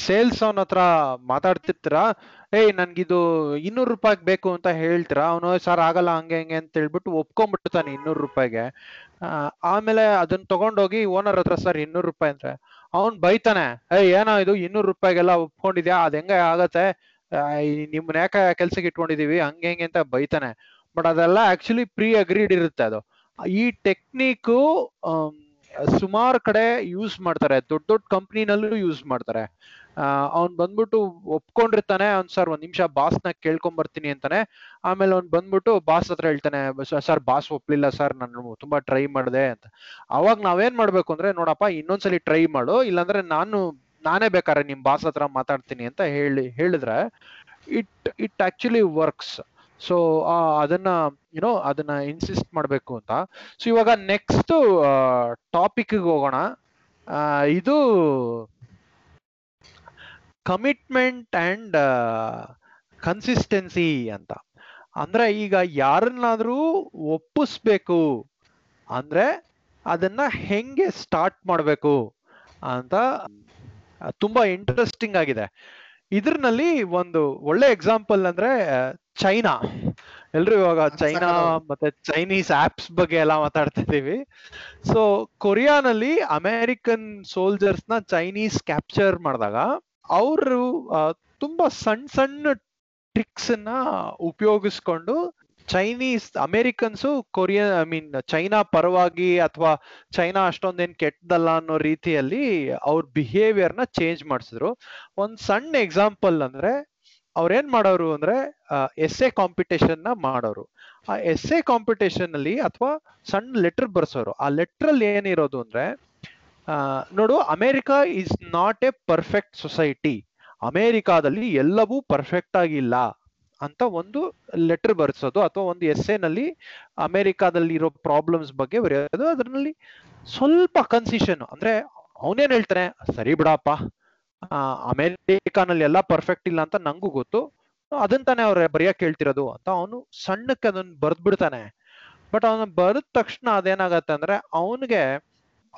ಸೇಲ್ಸ್ ಅವನ ಹತ್ರ ಮಾತಾಡ್ತಿರ್ತೀರಾ, ಏಯ್ ನನ್ಗಿದು ಇನ್ನೂರು ರೂಪಾಯಿ ಬೇಕು ಅಂತ ಹೇಳ್ತೀರಾ, ಅವನು ಸರ್ ಆಗಲ್ಲ ಹಂಗೆ ಹಂಗೆ ಅಂತ ಹೇಳ್ಬಿಟ್ಟು ಒಪ್ಕೊಂಡ್ಬಿಡ್ತಾನೆ ಇನ್ನೂರು ರೂಪಾಯಿಗೆ. ಆಮೇಲೆ ಅದನ್ನ ತಗೊಂಡೋಗಿ ಓನರ್ ಹತ್ರ ಸರ್ ಇನ್ನೂರು ರೂಪಾಯಿ ಅಂದ್ರೆ ಅವ್ನ್ ಬೈತಾನೆ, ಏಯ್ ಏನೋ ಇದು ಇನ್ನೂರು ರೂಪಾಯಿಗೆಲ್ಲ ಒಪ್ಕೊಂಡಿದ್ಯಾ, ಅದ್ ಹೆಂಗ ಆಗತ್ತೆ, ನಿಮ್ನ ಯಾಕೆ ಕೆಲ್ಸಕ್ಕೆ ಇಟ್ಕೊಂಡಿದೀವಿ ಹಂಗೆ ಹೆಂಗೆ ಅಂತ ಬೈತಾನೆ. ಬಟ್ ಅದೆಲ್ಲ ಆಕ್ಚುಲಿ ಪ್ರೀ ಅಗ್ರೀಡ್ ಇರುತ್ತೆ. ಅದು ಈ ಟೆಕ್ನಿಕ್ಕು ಸುಮಾರು ಕಡೆ ಯೂಸ್ ಮಾಡ್ತಾರೆ, ದೊಡ್ಡ ದೊಡ್ಡ ಕಂಪ್ನಿನಲ್ಲೂ ಯೂಸ್ ಮಾಡ್ತಾರೆ. ಅವ್ನ್ ಬಂದ್ಬಿಟ್ಟು ಒಪ್ಕೊಂಡಿರ್ತಾನೆ, ಅವ್ನ್ ಸರ್ ಒಂದ್ ನಿಮಿಷ ಬಾಸ್ನ ಕೇಳ್ಕೊಂಡ್ ಬರ್ತೀನಿ ಅಂತಾನೆ. ಆಮೇಲೆ ಅವ್ನ್ ಬಂದ್ಬಿಟ್ಟು ಬಾಸ್ ಹತ್ರ ಹೇಳ್ತಾನೆ, ಸರ್ ಬಾಸ್ ಒಪ್ಲಿಲ್ಲ ಸರ್, ನಾನು ತುಂಬಾ ಟ್ರೈ ಮಾಡಿದೆ ಅಂತ. ಅವಾಗ ನಾವೇನ್ ಮಾಡ್ಬೇಕು ಅಂದ್ರೆ, ನೋಡಪ್ಪ ಇನ್ನೊಂದ್ಸಲಿ ಟ್ರೈ ಮಾಡು, ಇಲ್ಲಾಂದ್ರೆ ನಾನು ನಾನೇ ಬೇಕಾದ್ರೆ ನಿಮ್ ಬಾಸ್ ಹತ್ರ ಮಾತಾಡ್ತೀನಿ ಅಂತ ಹೇಳಿ ಹೇಳಿದ್ರೆ it it actually works. So ಅದನ್ನ ಯುನೋ ಅದನ್ನ ಇನ್ಸಿಸ್ಟ್ ಮಾಡ್ಬೇಕು ಅಂತ. ಸೊ ಇವಾಗ ನೆಕ್ಸ್ಟ್ ಟಾಪಿಕ್ ಹೋಗೋಣ. ಇದು ಕಮಿಟ್ಮೆಂಟ್ ಅಂಡ್ ಕನ್ಸಿಸ್ಟೆನ್ಸಿ ಅಂತ. ಅಂದ್ರೆ ಈಗ ಯಾರನ್ನಾದ್ರೂ ಒಪ್ಪಿಸ್ಬೇಕು ಅಂದ್ರೆ ಅದನ್ನ ಹೆಂಗೆ ಸ್ಟಾರ್ಟ್ ಮಾಡ್ಬೇಕು ಅಂತ ತುಂಬಾ ಇಂಟ್ರೆಸ್ಟಿಂಗ್ ಆಗಿದೆ. ಇದ್ರಲ್ಲಿ ಒಂದು ಒಳ್ಳೆ ಎಕ್ಸಾಂಪಲ್ ಅಂದ್ರೆ ಚೈನಾ. ಎಲ್ರು ಇವಾಗ ಚೈನಾ ಮತ್ತೆ ಚೈನೀಸ್ ಆಪ್ಸ್ ಬಗ್ಗೆ ಎಲ್ಲ ಮಾತಾಡ್ತಾ ಇದೀವಿ. ಸೊ ಕೊರಿಯಾನಲ್ಲಿ ಅಮೆರಿಕನ್ ಸೋಲ್ಜರ್ಸ್ ನ ಚೈನೀಸ್ ಕ್ಯಾಪ್ಚರ್ ಮಾಡಿದಾಗ ಅವರು ತುಂಬಾ ಸಣ್ಣ ಸಣ್ಣ ಟ್ರಿಕ್ಸ್ ನ ಉಪಯೋಗಿಸ್ಕೊಂಡು Chinese Americans Korean I mean China ಪರವಾಗಿ ಅಥವಾ ಚೈನಾ ಅಷ್ಟೊಂದೇನ್ ಕೆಟ್ಟದಲ್ಲ ಅನ್ನೋ ರೀತಿಯಲ್ಲಿ ಅವ್ರ ಬಿಹೇವಿಯರ್ ನ ಚೇಂಜ್ ಮಾಡಿಸಿದ್ರು. ಒಂದ್ ಸಣ್ಣ ಎಕ್ಸಾಂಪಲ್ ಅಂದ್ರೆ ಅವ್ರೇನ್ ಮಾಡೋರು ಅಂದ್ರೆ ಎಸ್ ಎ ಕಾಂಪಿಟೇಷನ್ ನ ಮಾಡೋರು. ಆ ಎಸ್ ಎ ಕಾಂಪಿಟೇಷನ್ ಅಲ್ಲಿ ಅಥವಾ ಸಣ್ಣ ಲೆಟರ್ ಬರ್ಸೋರು, ಆ ಲೆಟರ್ ಅಲ್ಲಿ ಏನಿರೋದು ಅಂದ್ರೆ, ನೋಡು America is not a perfect society, ಅಮೆರಿಕಾದಲ್ಲಿ ಎಲ್ಲವೂ ಪರ್ಫೆಕ್ಟ್ ಆಗಿಲ್ಲ ಅಂತ ಒಂದು ಲೆಟರ್ ಬರ್ಸೋದು, ಅಥವಾ ಒಂದು ಎಸ್ ಎನಲ್ಲಿ ಅಮೆರಿಕಾದಲ್ಲಿ ಇರೋ ಪ್ರಾಬ್ಲಮ್ಸ್ ಬಗ್ಗೆ ಬರೆಯೋದು. ಅದರಲ್ಲಿ ಸ್ವಲ್ಪ ಕನ್ಸಿಷನ್ ಅಂದ್ರೆ ಅವನೇನ್ ಹೇಳ್ತಾನೆ, ಸರಿ ಬಿಡಪ್ಪ ಅಮೆರಿಕಾನಲ್ಲಿ ಎಲ್ಲ ಪರ್ಫೆಕ್ಟ್ ಇಲ್ಲ ಅಂತ ನಂಗೂ ಗೊತ್ತು, ಅದನ್ನ ತಾನೇ ಅವ್ರ ಬರೆಯಕ್ ಹೇಳ್ತಿರೋದು ಅಂತ ಅವನು ಸಣ್ಣಕ್ಕೆ ಅದನ್ನ ಬರ್ದ್ ಬಿಡ್ತಾನೆ. ಬಟ್ ಅವನ ಬರೆದ ತಕ್ಷಣ ಅದೇನಾಗತ್ತೆ ಅಂದ್ರೆ ಅವನಿಗೆ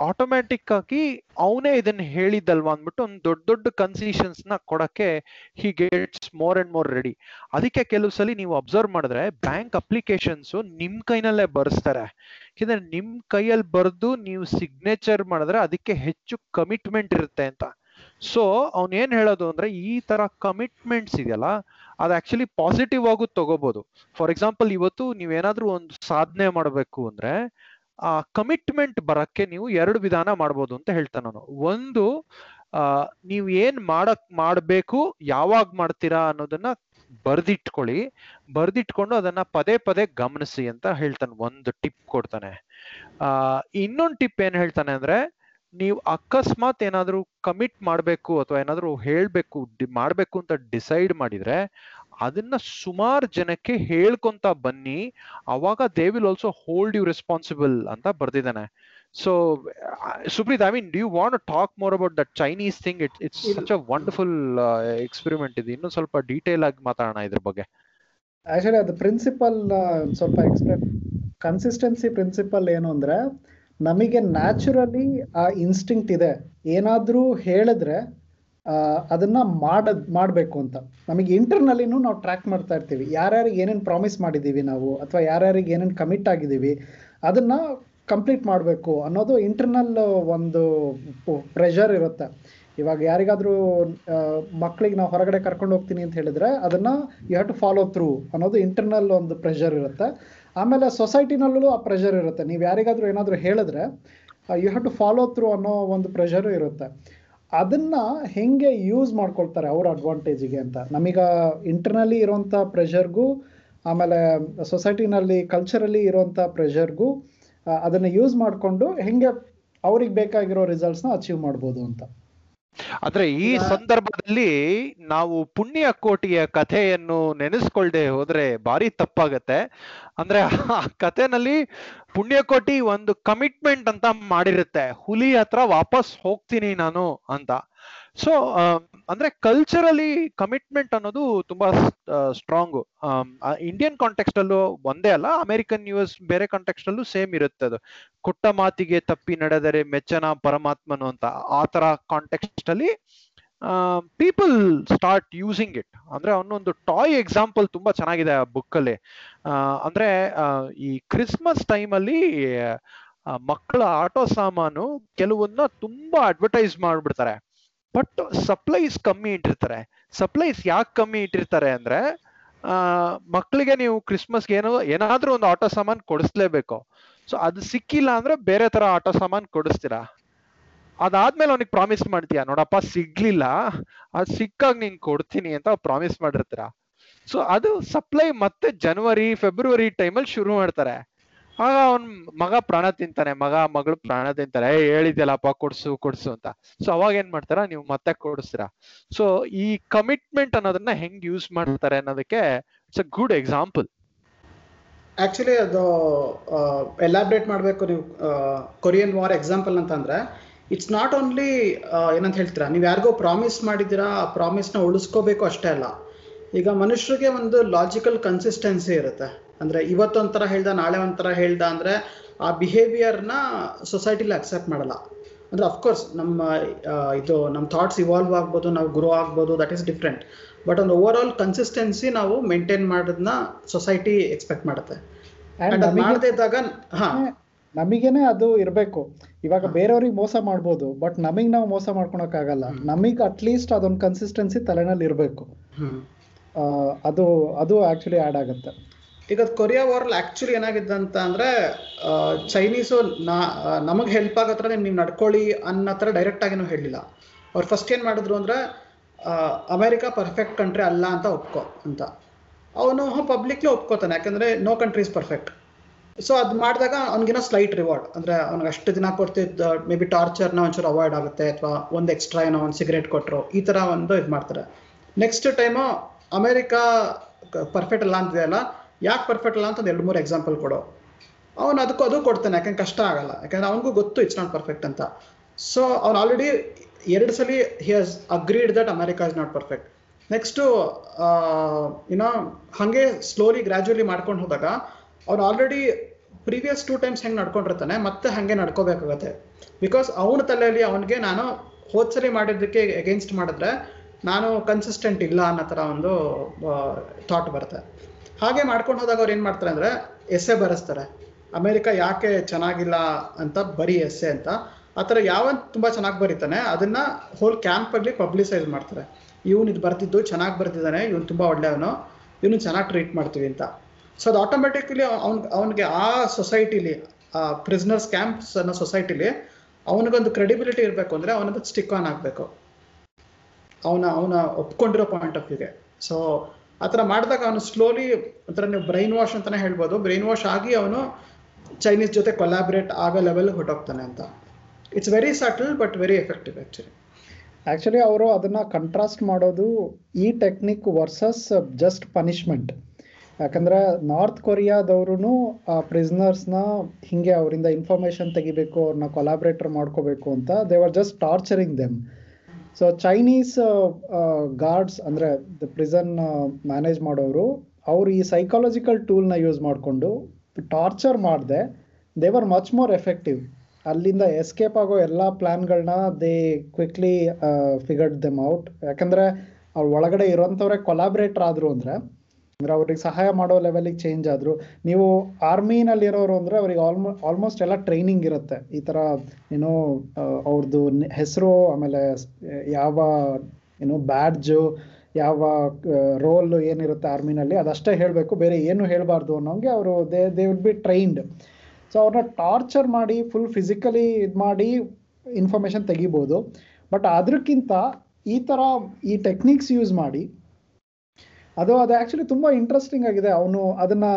ಆಟೋಮ್ಯಾಟಿಕ್ ಆಗಿ ಅವನೇ ಇದನ್ನ ಹೇಳಿದ್ದಲ್ವಾ ಅಂದ್ಬಿಟ್ಟು ಒಂದು ದೊಡ್ಡ ದೊಡ್ಡ ಕನ್ಸಿಷನ್ಸ್ ನ ಕೊಡಕ್ಕೆ he gets more and more ready. ಅದಕ್ಕೆ ಕೆಲವು ಸಲ ನೀವು ಅಬ್ಸರ್ವ್ ಮಾಡಿದ್ರೆ ಬ್ಯಾಂಕ್ ಅಪ್ಲಿಕೇಶನ್ಸ್ ನಿಮ್ ಕೈನಲ್ಲೇ ಬರ್ಸ್ತಾರೆ. ಯಾಕಂದ್ರೆ ನಿಮ್ ಕೈಯಲ್ಲಿ ಬರ್ದು ನೀವು ಸಿಗ್ನೇಚರ್ ಮಾಡಿದ್ರೆ ಅದಕ್ಕೆ ಹೆಚ್ಚು ಕಮಿಟ್ಮೆಂಟ್ ಇರುತ್ತೆ ಅಂತ. ಸೊ ಅವ್ನ್ ಏನ್ ಹೇಳೋದು ಅಂದ್ರೆ, ಈ ತರ ಕಮಿಟ್ಮೆಂಟ್ಸ್ ಇದೆಯಲ್ಲ ಅದು ಆಕ್ಚುಲಿ ಪಾಸಿಟಿವ್ ಆಗು ತಗೋಬಹುದು. ಫಾರ್ ಎಕ್ಸಾಂಪಲ್, ಇವತ್ತು ನೀವೇನಾದ್ರೂ ಒಂದು ಸಾಧನೆ ಮಾಡ್ಬೇಕು ಅಂದ್ರೆ ಆ ಕಮಿಟ್ಮೆಂಟ್ ಬರಕ್ಕೆ ನೀವು ಎರಡು ವಿಧಾನ ಮಾಡ್ಬೋದು ಅಂತ ಹೇಳ್ತಾನೆ ನಾನು. ಒಂದು, ಆ ನೀವ್ ಏನ್ ಮಾಡಕ್ ಮಾಡ್ಬೇಕು ಯಾವಾಗ ಮಾಡ್ತೀರಾ ಅನ್ನೋದನ್ನ ಬರ್ದಿಟ್ಕೊಳ್ಳಿ, ಬರ್ದಿಟ್ಕೊಂಡು ಅದನ್ನ ಪದೇ ಪದೇ ಗಮನಿಸಿ ಅಂತ ಹೇಳ್ತಾನೆ, ಒಂದು ಟಿಪ್ ಕೊಡ್ತಾನೆ. ಆ ಇನ್ನೊಂದು ಟಿಪ್ ಏನ್ ಹೇಳ್ತಾನೆ ಅಂದ್ರೆ, ನೀವು ಅಕಸ್ಮಾತ್ ಏನಾದ್ರು ಕಮಿಟ್ ಮಾಡ್ಬೇಕು ಅಥವಾ ಏನಾದ್ರು ಹೇಳ್ಬೇಕು ಮಾಡ್ಬೇಕು ಅಂತ ಡಿಸೈಡ್ ಮಾಡಿದ್ರೆ ಅದನ್ನ ಸುಮಾರು ಜನಕ್ಕೆ ಹೇಳ್ಕೊಂತ ಬನ್ನಿ, ಅವಾಗ they will also hold you responsible ಅಂತ ಬರ್ದಿದ್ದಾನೆ. So Supreet, I mean do you want to talk more about that Chinese thing? It it's such a wonderful experiment ಇದು. ಇನ್ನೊಂದು ಸ್ವಲ್ಪ ಡೀಟೇಲ್ ಆಗಿ ಮಾತಾಡೋಣ ಇದ್ರ ಬಗ್ಗೆ. ಆಕ್ಚುಲಿ ಅದು ಪ್ರಿನ್ಸಿಪಲ್ ಸ್ವಲ್ಪ ಎಕ್ಸ್ಪ್ಲೇನ್, ಕನ್ಸಿಸ್ಟೆನ್ಸಿ ಪ್ರಿನ್ಸಿಪಲ್ ಏನು ಅಂದ್ರೆ, ನಮಗೆ ನ್ಯಾಚುರಲಿ ಆ ಇನ್ಸ್ಟಿಂಕ್ಟ್ ಇದೆ, ಏನಾದರೂ ಹೇಳಿದ್ರೆ ಅದನ್ನು ಮಾಡೋದು ಮಾಡಬೇಕು ಅಂತ. ನಮಗೆ ಇಂಟರ್ನಲ್ಲಿನೂ ನಾವು ಟ್ರ್ಯಾಕ್ ಮಾಡ್ತಾ ಇರ್ತೀವಿ, ಯಾರ್ಯಾರಿಗೆ ಏನೇನು ಪ್ರಾಮಿಸ್ ಮಾಡಿದ್ದೀವಿ ನಾವು ಅಥವಾ ಯಾರ್ಯಾರಿಗೆ ಏನೇನು ಕಮಿಟ್ ಆಗಿದ್ದೀವಿ ಅದನ್ನು ಕಂಪ್ಲೀಟ್ ಮಾಡಬೇಕು ಅನ್ನೋದು ಇಂಟರ್ನಲ್ ಒಂದು ಪ್ರೆಷರ್ ಇರುತ್ತೆ. ಇವಾಗ ಯಾರಿಗಾದರೂ ಮಕ್ಕಳಿಗೆ ನಾವು ಹೊರಗಡೆ ಕರ್ಕೊಂಡು ಹೋಗ್ತೀನಿ ಅಂತ ಹೇಳಿದ್ರೆ ಅದನ್ನು you have to follow through ಅನ್ನೋದು ಇಂಟರ್ನಲ್ ಒಂದು ಪ್ರೆಷರ್ ಇರುತ್ತೆ. ಆಮೇಲೆ ಸೊಸೈಟಿನಲ್ಲೂ ಆ ಪ್ರೆಷರ್ ಇರುತ್ತೆ, ನೀವು ಯಾರಿಗಾದರೂ ಏನಾದರೂ ಹೇಳಿದ್ರೆ you have to follow through ಅನ್ನೋ ಒಂದು ಪ್ರೆಷರು ಇರುತ್ತೆ. ಅದನ್ನು ಹೆಂಗೆ ಯೂಸ್ ಮಾಡ್ಕೊಳ್ತಾರೆ ಅವ್ರ ಅಡ್ವಾಂಟೇಜಿಗೆ ಅಂತ. ನಮೀಗ ಇಂಟರ್ನಲ್ಲಿ ಇರೋಂಥ ಪ್ರೆಷರ್ಗೂ ಆಮೇಲೆ ಸೊಸೈಟಿನಲ್ಲಿ ಕಲ್ಚರಲ್ಲಿ ಇರೋಂಥ ಪ್ರೆಷರ್ಗೂ ಅದನ್ನು ಯೂಸ್ ಮಾಡಿಕೊಂಡು ಹೆಂಗೆ ಅವ್ರಿಗೆ ಬೇಕಾಗಿರೋ ರಿಸಲ್ಟ್ಸ್ನ ಅಚೀವ್ ಮಾಡ್ಬೋದು ಅಂತ. ಆದ್ರೆ ಈ ಸಂದರ್ಭದಲ್ಲಿ ನಾವು ಪುಣ್ಯ ಕೋಟಿಯ ಕಥೆಯನ್ನು ನೆನೆಸ್ಕೊಳ್ದೆ ಹೋದ್ರೆ ಭಾರಿ ತಪ್ಪಾಗತ್ತೆ. ಅಂದ್ರೆ ಆ ಕಥೆನಲ್ಲಿ ಪುಣ್ಯಕೋಟಿ ಒಂದು ಕಮಿಟ್ಮೆಂಟ್ ಅಂತ ಮಾಡಿರುತ್ತೆ, ಹುಲಿ ಹತ್ರ ವಾಪಸ್ ಹೋಗ್ತೀನಿ ನಾನು ಅಂತ. ಸೊ ಅಂದ್ರೆ ಕಲ್ಚರಲಿ ಕಮಿಟ್ಮೆಂಟ್ ಅನ್ನೋದು ತುಂಬಾ ಸ್ಟ್ರಾಂಗ್. ಇಂಡಿಯನ್ ಕಾಂಟೆಕ್ಸ್ಟ್ ಅಲ್ಲೂ ಒಂದೇ ಅಲ್ಲ, ಅಮೆರಿಕನ್ ಯುಎಸ್ ಬೇರೆ ಕಾಂಟೆಕ್ಸ್ಟ್ ಅಲ್ಲೂ ಸೇಮ್ ಇರುತ್ತೆ. ಅದು ಕೊಟ್ಟ ಮಾತಿಗೆ ತಪ್ಪಿ ನಡೆದರೆ ಮೆಚ್ಚನ ಪರಮಾತ್ಮನು ಅಂತ. ಆ ತರ ಕಾಂಟೆಕ್ಸ್ಟ್ ಅಲ್ಲಿ ಪೀಪಲ್ ಸ್ಟಾರ್ಟ್ ಯೂಸಿಂಗ್ ಇಟ್. ಅಂದ್ರೆ ಅವನೊಂದು ಟಾಯ್ ಎಕ್ಸಾಂಪಲ್ ತುಂಬಾ ಚೆನ್ನಾಗಿದೆ ಆ ಬುಕ್ ಅಲ್ಲಿ. ಅಂದ್ರೆ ಈ ಕ್ರಿಸ್ಮಸ್ ಟೈಮ್ ಅಲ್ಲಿ ಮಕ್ಕಳ ಆಟೋ ಸಾಮಾನು ಕೆಲವನ್ನ ತುಂಬಾ ಅಡ್ವರ್ಟೈಸ್ ಮಾಡ್ಬಿಡ್ತಾರೆ, ಬಟ್ ಸಪ್ಲೈಸ್ ಕಮ್ಮಿ ಇಟ್ಟಿರ್ತಾರೆ. ಸಪ್ಲೈಸ್ ಯಾಕೆ ಕಮ್ಮಿ ಇಟ್ಟಿರ್ತಾರೆ ಅಂದ್ರೆ ಆ ಮಕ್ಕಳಿಗೆ ನೀವು ಕ್ರಿಸ್ಮಸ್ಗೆ ಏನೋ ಏನಾದ್ರೂ ಒಂದು ಆಟೋ ಸಾಮಾನು ಕೊಡಿಸ್ಲೇಬೇಕು. ಸೊ ಅದು ಸಿಕ್ಕಿಲ್ಲ ಅಂದ್ರೆ ಬೇರೆ ತರ ಆಟೋ ಸಾಮಾನು ಕೊಡಿಸ್ತೀರಾ. ಅದಾದ್ಮೇಲೆ ಅವನಿಗೆ ಪ್ರಾಮಿಸ್ ಮಾಡ್ತೀಯಾ, ನೋಡಪ್ಪ ಸಿಗ್ಲಿಲ್ಲ, ಅದು ಸಿಕ್ಕಾಗ ನಿಂಗೆ ಕೊಡ್ತೀನಿ ಅಂತ ಪ್ರಾಮಿಸ್ ಮಾಡಿರ್ತೀರ. ಸೊ ಅದು ಸಪ್ಲೈ ಮತ್ತೆ ಜನವರಿ ಫೆಬ್ರವರಿ ಟೈಮಲ್ಲಿ ಶುರು ಮಾಡ್ತಾರೆ. ಆಗ ಅವನ್ ಮಗ ಪ್ರಾಣ ತಿಂತಾನೆ, ಮಗ ಮಗಳು ಪ್ರಾಣ ತಿಂತಾರೆ, ಏ ಹೇಳಿದ್ಯಲ್ಲಪ್ಪ ಕೊಡ್ಸು ಕೊಡ್ಸು ಅಂತ. ಸೊ ಅವಾಗ ಏನ್ ಮಾಡ್ತಾರ, ನೀವು ಮತ್ತೆ ಕೊಡಿಸ್ತೀರಾ. ಸೊ ಈ ಕಮಿಟ್ಮೆಂಟ್ ಅನ್ನೋದನ್ನ ಹೆಂಗ್ ಯೂಸ್ ಮಾಡ್ತಾರೆ ಅನ್ನೋದಕ್ಕೆ it's a good example. Actually ಅದು ಎಲಾಬ್ರೇಟ್ ಮಾಡ್ಬೇಕು ನೀವು ಕೊರಿಯನ್ ವಾರ್ ಎಕ್ಸಾಂಪಲ್ ಅಂತಂದ್ರೆ, ಇಟ್ಸ್ ನಾಟ್ ಓನ್ಲಿ ಏನಂತ ಹೇಳ್ತೀರಾ, ನೀವು ಯಾರಿಗೋ ಪ್ರಾಮಿಸ್ ಮಾಡಿದ್ದೀರಾ, ಆ ಪ್ರಾಮಿಸ್ನ ಉಳಿಸ್ಕೋಬೇಕು ಅಷ್ಟೇ ಅಲ್ಲ. ಈಗ ಮನುಷ್ಯರಿಗೆ ಒಂದು ಲಾಜಿಕಲ್ ಕನ್ಸಿಸ್ಟೆನ್ಸಿ ಇರುತ್ತೆ. ಅಂದರೆ ಇವತ್ತೊಂಥರ ಹೇಳ್ದ ನಾಳೆ ಒಂಥರ ಹೇಳ್ದ ಅಂದರೆ ಆ ಬಿಹೇವಿಯರ್ನ ಸೊಸೈಟಿಲಿ ಅಕ್ಸೆಪ್ಟ್ ಮಾಡಲ್ಲ. ಅಂದರೆ ಅಫ್ಕೋರ್ಸ್ ನಮ್ಮ ಇದು ನಮ್ಮ ಥಾಟ್ಸ್ ಇವಾಲ್ವ್ ಆಗ್ಬೋದು, ನಾವು ಗ್ರೋ ಆಗ್ಬೋದು, ದಟ್ ಈಸ್ ಡಿಫ್ರೆಂಟ್. ಬಟ್ ಒಂದು ಓವರ್ ಆಲ್ ಕನ್ಸಿಸ್ಟೆನ್ಸಿ ನಾವು ಮೇಂಟೈನ್ ಮಾಡೋದನ್ನ ಸೊಸೈಟಿ ಎಕ್ಸ್ಪೆಕ್ಟ್ ಮಾಡುತ್ತೆ. ಮಾಡದೇ ಇದ್ದಾಗ ಹಾಂ ನಮಗೇನೆ ಅದು ಇರಬೇಕು. ಇವಾಗ ಬೇರೆಯವ್ರಿಗೆ ಮೋಸ ಮಾಡ್ಬೋದು, ಬಟ್ ನಮಗ್ ನಾವು ಮೋಸ ಮಾಡ್ಕೊಳಕ್ಕಾಗಲ್ಲ. ನಮಗ್ ಅಟ್ಲೀಸ್ಟ್ ಅದೊಂದು ಕನ್ಸಿಸ್ಟೆನ್ಸಿ ತಲೆನಲ್ಲಿ ಇರಬೇಕು. ಅದು ಅದು ಆಕ್ಚುಲಿ ಆ್ಯಡ್ ಆಗುತ್ತೆ. ಈಗ ಕೊರಿಯಾ ವಾರಲ್ಲಿ ಆ್ಯಕ್ಚುಲಿ ಏನಾಗಿದೆ ಅಂತ ಅಂದರೆ, ಚೈನೀಸು ನಾ ನಮಗೆ ಹೆಲ್ಪ್ ಆಗೋ ಥರ ನೀವು ನಡ್ಕೊಳ್ಳಿ ಅನ್ನೋ ಥರ ಡೈರೆಕ್ಟಾಗಿ ನಾವು ಹೇಳಿಲ್ಲ. ಅವ್ರು ಫಸ್ಟ್ ಏನು ಮಾಡಿದ್ರು ಅಂದರೆ, ಅಮೇರಿಕಾ ಪರ್ಫೆಕ್ಟ್ ಕಂಟ್ರಿ ಅಲ್ಲ ಅಂತ ಒಪ್ಕೊ ಅಂತ. ಅವನು ಪಬ್ಲಿಕ್ಲಿ ಒಪ್ಕೋತಾನೆ, ಯಾಕೆಂದರೆ no country is perfect. So ಅದು ಮಾಡಿದಾಗ ಅವ್ನಿಗಿನ್ನೋ ಸ್ಲೈಟ್ ರಿವಾರ್ಡ್, ಅಂದರೆ ಅವ್ನಿಗೆ ಅಷ್ಟು ದಿನ ಕೊಡ್ತಿದ್ದ ಮೇ ಬಿ ಟಾರ್ಚರ್ನ ಒಂಚೂರು ಅವಾಯ್ಡ್ ಆಗುತ್ತೆ, ಅಥವಾ ಒಂದು ಎಕ್ಸ್ಟ್ರಾ ಏನೋ ಒಂದು ಸಿಗರೇಟ್ ಕೊಟ್ಟರು, ಈ ಥರ ಒಂದು ಇದು ಮಾಡ್ತಾರೆ. ನೆಕ್ಸ್ಟ್ ಟೈಮು ಅಮೇರಿಕಾ ಪರ್ಫೆಕ್ಟ್ ಅಲ್ಲ ಅಂತಿದೆಯಲ್ಲ, ಯಾಕೆ ಪರ್ಫೆಕ್ಟ್ ಅಲ್ಲ ಅಂತ ಒಂದು ಎರಡು ಮೂರು ಎಕ್ಸಾಂಪಲ್ ಕೊಡು. ಅವನು ಅದಕ್ಕೂ ಅದು ಕೊಡ್ತಾನೆ, ಯಾಕೆಂದ್ರೆ ಕಷ್ಟ ಆಗಲ್ಲ, ಯಾಕೆಂದರೆ ಅವನಿಗೂ ಗೊತ್ತು ಇಟ್ಸ್ ನಾಟ್ ಪರ್ಫೆಕ್ಟ್ ಅಂತ. ಸೊ ಅವ್ನು ಆಲ್ರೆಡಿ ಎರಡು ಸಲ he has agreed that America is not perfect. Next ಏನೋ ಹಾಗೆ ಸ್ಲೋಲಿ ಗ್ರ್ಯಾಜುವಲಿ ಮಾಡ್ಕೊಂಡು ಹೋದಾಗ ಅವ್ನು ಆಲ್ರೆಡಿ ಪ್ರೀವಿಯಸ್ ಟೂ ಟೈಮ್ಸ್ ಹೆಂಗೆ ನಡ್ಕೊಂಡಿರ್ತಾನೆ, ಮತ್ತೆ ಹಾಗೆ ನಡ್ಕೋಬೇಕಾಗತ್ತೆ. ಬಿಕಾಸ್ ಅವನ ತಲೆಯಲ್ಲಿ ಅವನಿಗೆ ನಾನು ಹೋದ್ಸರಿ ಮಾಡಿದ್ದಕ್ಕೆ ಎಗೇನ್ಸ್ಟ್ ಮಾಡಿದ್ರೆ ನಾನು ಕನ್ಸಿಸ್ಟೆಂಟ್ ಇಲ್ಲ ಅನ್ನೋ ಥರ ಒಂದು ಥಾಟ್ ಬರುತ್ತೆ. ಹಾಗೆ ಮಾಡ್ಕೊಂಡು ಹೋದಾಗ ಅವ್ರು ಏನು ಮಾಡ್ತಾರೆ ಅಂದರೆ, ಎಸ್ಸೆ ಬರೆಸ್ತಾರೆ, ಅಮೇರಿಕಾ ಯಾಕೆ ಚೆನ್ನಾಗಿಲ್ಲ ಅಂತ, ಬರೀ ಎಸ್ಸೆ ಅಂತ. ಆ ಥರ ಯಾವ ತುಂಬ ಚೆನ್ನಾಗಿ ಬರೀತಾನೆ ಅದನ್ನು ಹೋಲ್ ಕ್ಯಾಂಪಲ್ಲಿ ಪಬ್ಲಿಸೈಸ್ ಮಾಡ್ತಾರೆ. ಇವನು ಇದು ಬರ್ತಿದ್ದು ಚೆನ್ನಾಗಿ ಬರ್ತಿದ್ದಾನೆ, ಇವನು ತುಂಬ ಒಳ್ಳೆಯವನು, ಇವನು ಚೆನ್ನಾಗಿ ಟ್ರೀಟ್ ಮಾಡ್ತೀವಿ ಅಂತ. ಸೊ ಅದು ಆಟೋಮೆಟಿಕ್ಲಿ ಅವ್ನು ಅವನಿಗೆ ಆ ಸೊಸೈಟಿಲಿ, ಆ ಪ್ರಿಸ್ನರ್ಸ್ ಕ್ಯಾಂಪ್ಸ್ ಅನ್ನೋ ಸೊಸೈಟಿಲಿ ಅವನಿಗೊಂದು ಕ್ರೆಡಿಬಿಲಿಟಿ ಇರಬೇಕು ಅಂದರೆ ಅವನದು ಸ್ಟಿಕ್ ಆನ್ ಆಗಬೇಕು, ಅವನ ಅವನ ಒಪ್ಕೊಂಡಿರೋ ಪಾಯಿಂಟ್ ಆಫ್ ವ್ಯೂಗೆ. ಸೊ ಆ ಥರ ಮಾಡಿದಾಗ ಅವನು ಸ್ಲೋಲಿ ಒಂಥರ ನೀವು ಬ್ರೈನ್ ವಾಶ್ ಅಂತಲೇ ಹೇಳ್ಬೋದು, ಬ್ರೈನ್ ವಾಶ್ ಆಗಿ ಅವನು ಚೈನೀಸ್ ಜೊತೆ ಕೊಲಾಬ್ರೇಟ್ ಆಗೋ ಲೆವೆಲ್ಗೆ ಹೊಟ್ಟೋಗ್ತಾನೆ ಅಂತ. It's very subtle but very effective actually. Actually ಅವರು ಅದನ್ನು ಕಂಟ್ರಾಸ್ಟ್ ಮಾಡೋದು ಈ ಟೆಕ್ನಿಕ್ ವರ್ಸಸ್ ಜಸ್ಟ್ ಪನಿಷ್ಮೆಂಟ್. ಯಾಕಂದರೆ ನಾರ್ತ್ ಕೊರಿಯಾದವ್ರು ಆ ಪ್ರಿಸ್ನರ್ಸ್ನ ಹೀಗೆ ಅವರಿಂದ ಇನ್ಫಾರ್ಮೇಷನ್ ತೆಗಿಬೇಕು, ಅವ್ರನ್ನ ಕೊಲಾಬ್ರೇಟರ್ ಮಾಡ್ಕೋಬೇಕು ಅಂತ they were just torturing them. So Chinese guards ಅಂದರೆ ದ ಪ್ರಿಸನ್ ಮ್ಯಾನೇಜ್ ಮಾಡೋರು, ಅವರು ಈ ಸೈಕಾಲಜಿಕಲ್ ಟೂಲ್ನ ಯೂಸ್ ಮಾಡಿಕೊಂಡು ಟಾರ್ಚರ್ ಮಾಡಿದೆ, they were much more effective. ಅಲ್ಲಿಂದ ಎಸ್ಕೇಪ್ ಆಗೋ ಎಲ್ಲ ಪ್ಲ್ಯಾನ್ಗಳನ್ನ they quickly figured them out. ಯಾಕಂದರೆ ಅವ್ರ ಒಳಗಡೆ ಇರೋಂಥವ್ರೆ ಕೊಲಾಬ್ರೇಟರ್ ಆದರು ಅಂದರೆ, ಅಂದರೆ ಅವ್ರಿಗೆ ಸಹಾಯ ಮಾಡೋ ಲೆವೆಲಿಗೆ ಚೇಂಜ್ ಆದರು. ನೀವು ಆರ್ಮಿನಲ್ಲಿರೋರು ಅಂದರೆ ಅವ್ರಿಗೆ ಆಲ್ಮೋ ಆಲ್ಮೋಸ್ಟ್ ಎಲ್ಲ ಟ್ರೈನಿಂಗ್ ಇರುತ್ತೆ ಈ ಥರ ಏನೋ ಅವ್ರದ್ದು ಹೆಸರು, ಆಮೇಲೆ ಯಾವ ಏನೋ ಬ್ಯಾಡ್ಜು, ಯಾವ ರೋಲು ಏನಿರುತ್ತೆ ಆರ್ಮಿನಲ್ಲಿ ಅದಷ್ಟೇ ಹೇಳಬೇಕು, ಬೇರೆ ಏನು ಹೇಳಬಾರ್ದು ಅನ್ನೋಂಗೆ ಅವರು they they will be trained. So ಅವ್ರನ್ನ ಟಾರ್ಚರ್ ಮಾಡಿ ಫುಲ್ ಫಿಸಿಕಲಿ ಇದು ಮಾಡಿ ಇನ್ಫಾರ್ಮೇಷನ್ ತೆಗಿಬೋದು. ಬಟ್ ಅದಕ್ಕಿಂತ ಈ ಥರ ಈ ಟೆಕ್ನಿಕ್ಸ್ ಯೂಸ್ ಮಾಡಿ ಅದು ಅದು ಆ್ಯಕ್ಚುಲಿ ತುಂಬ ಇಂಟ್ರೆಸ್ಟಿಂಗ್ ಆಗಿದೆ. ಅವನು ಅದನ್ನು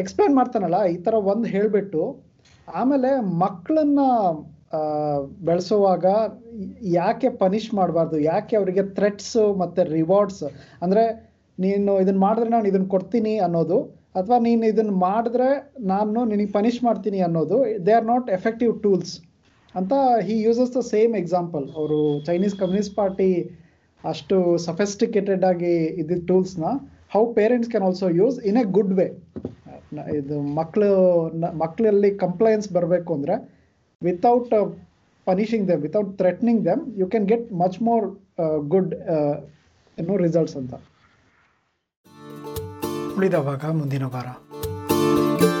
ಎಕ್ಸ್ಪ್ಲೇನ್ ಮಾಡ್ತಾನಲ್ಲ ಈ ಥರ ಒಂದು ಹೇಳಿಬಿಟ್ಟು, ಆಮೇಲೆ ಮಕ್ಕಳನ್ನು ಬೆಳೆಸುವಾಗ ಯಾಕೆ ಪನಿಷ್ ಮಾಡಬಾರ್ದು, ಯಾಕೆ ಅವರಿಗೆ ಥ್ರೆಟ್ಸು ಮತ್ತು ರಿವಾರ್ಡ್ಸ್, ಅಂದರೆ ನೀನು ಇದನ್ನು ಮಾಡಿದ್ರೆ ನಾನು ಇದನ್ನು ಕೊಡ್ತೀನಿ ಅನ್ನೋದು, ಅಥವಾ ನೀನು ಇದನ್ನು ಮಾಡಿದ್ರೆ ನಾನು ನಿನಗೆ ಪನಿಷ್ ಮಾಡ್ತೀನಿ ಅನ್ನೋದು, they are not effective tools ಅಂತ he uses the same example. ಅವರು ಚೈನೀಸ್ ಕಮ್ಯುನಿಸ್ಟ್ ಪಾರ್ಟಿ ಅಷ್ಟು ಸಫೆಸ್ಟಿಕೇಟೆಡ್ ಆಗಿ ಇದ್ದ ಟೂಲ್ಸ್ನ how parents can also use in a good way. ಇದು ಮಕ್ಕಳು ಮಕ್ಕಳಲ್ಲಿ ಕಂಪ್ಲೈನ್ಸ್ ಬರಬೇಕು ಅಂದರೆ without punishing them, without threatening them, you can get much more good ಏನೋ ರಿಸಲ್ಟ್ಸ್ ಅಂತ. ಉಳಿದ ಭಾಗ ಮುಂದಿನ ವಾರ.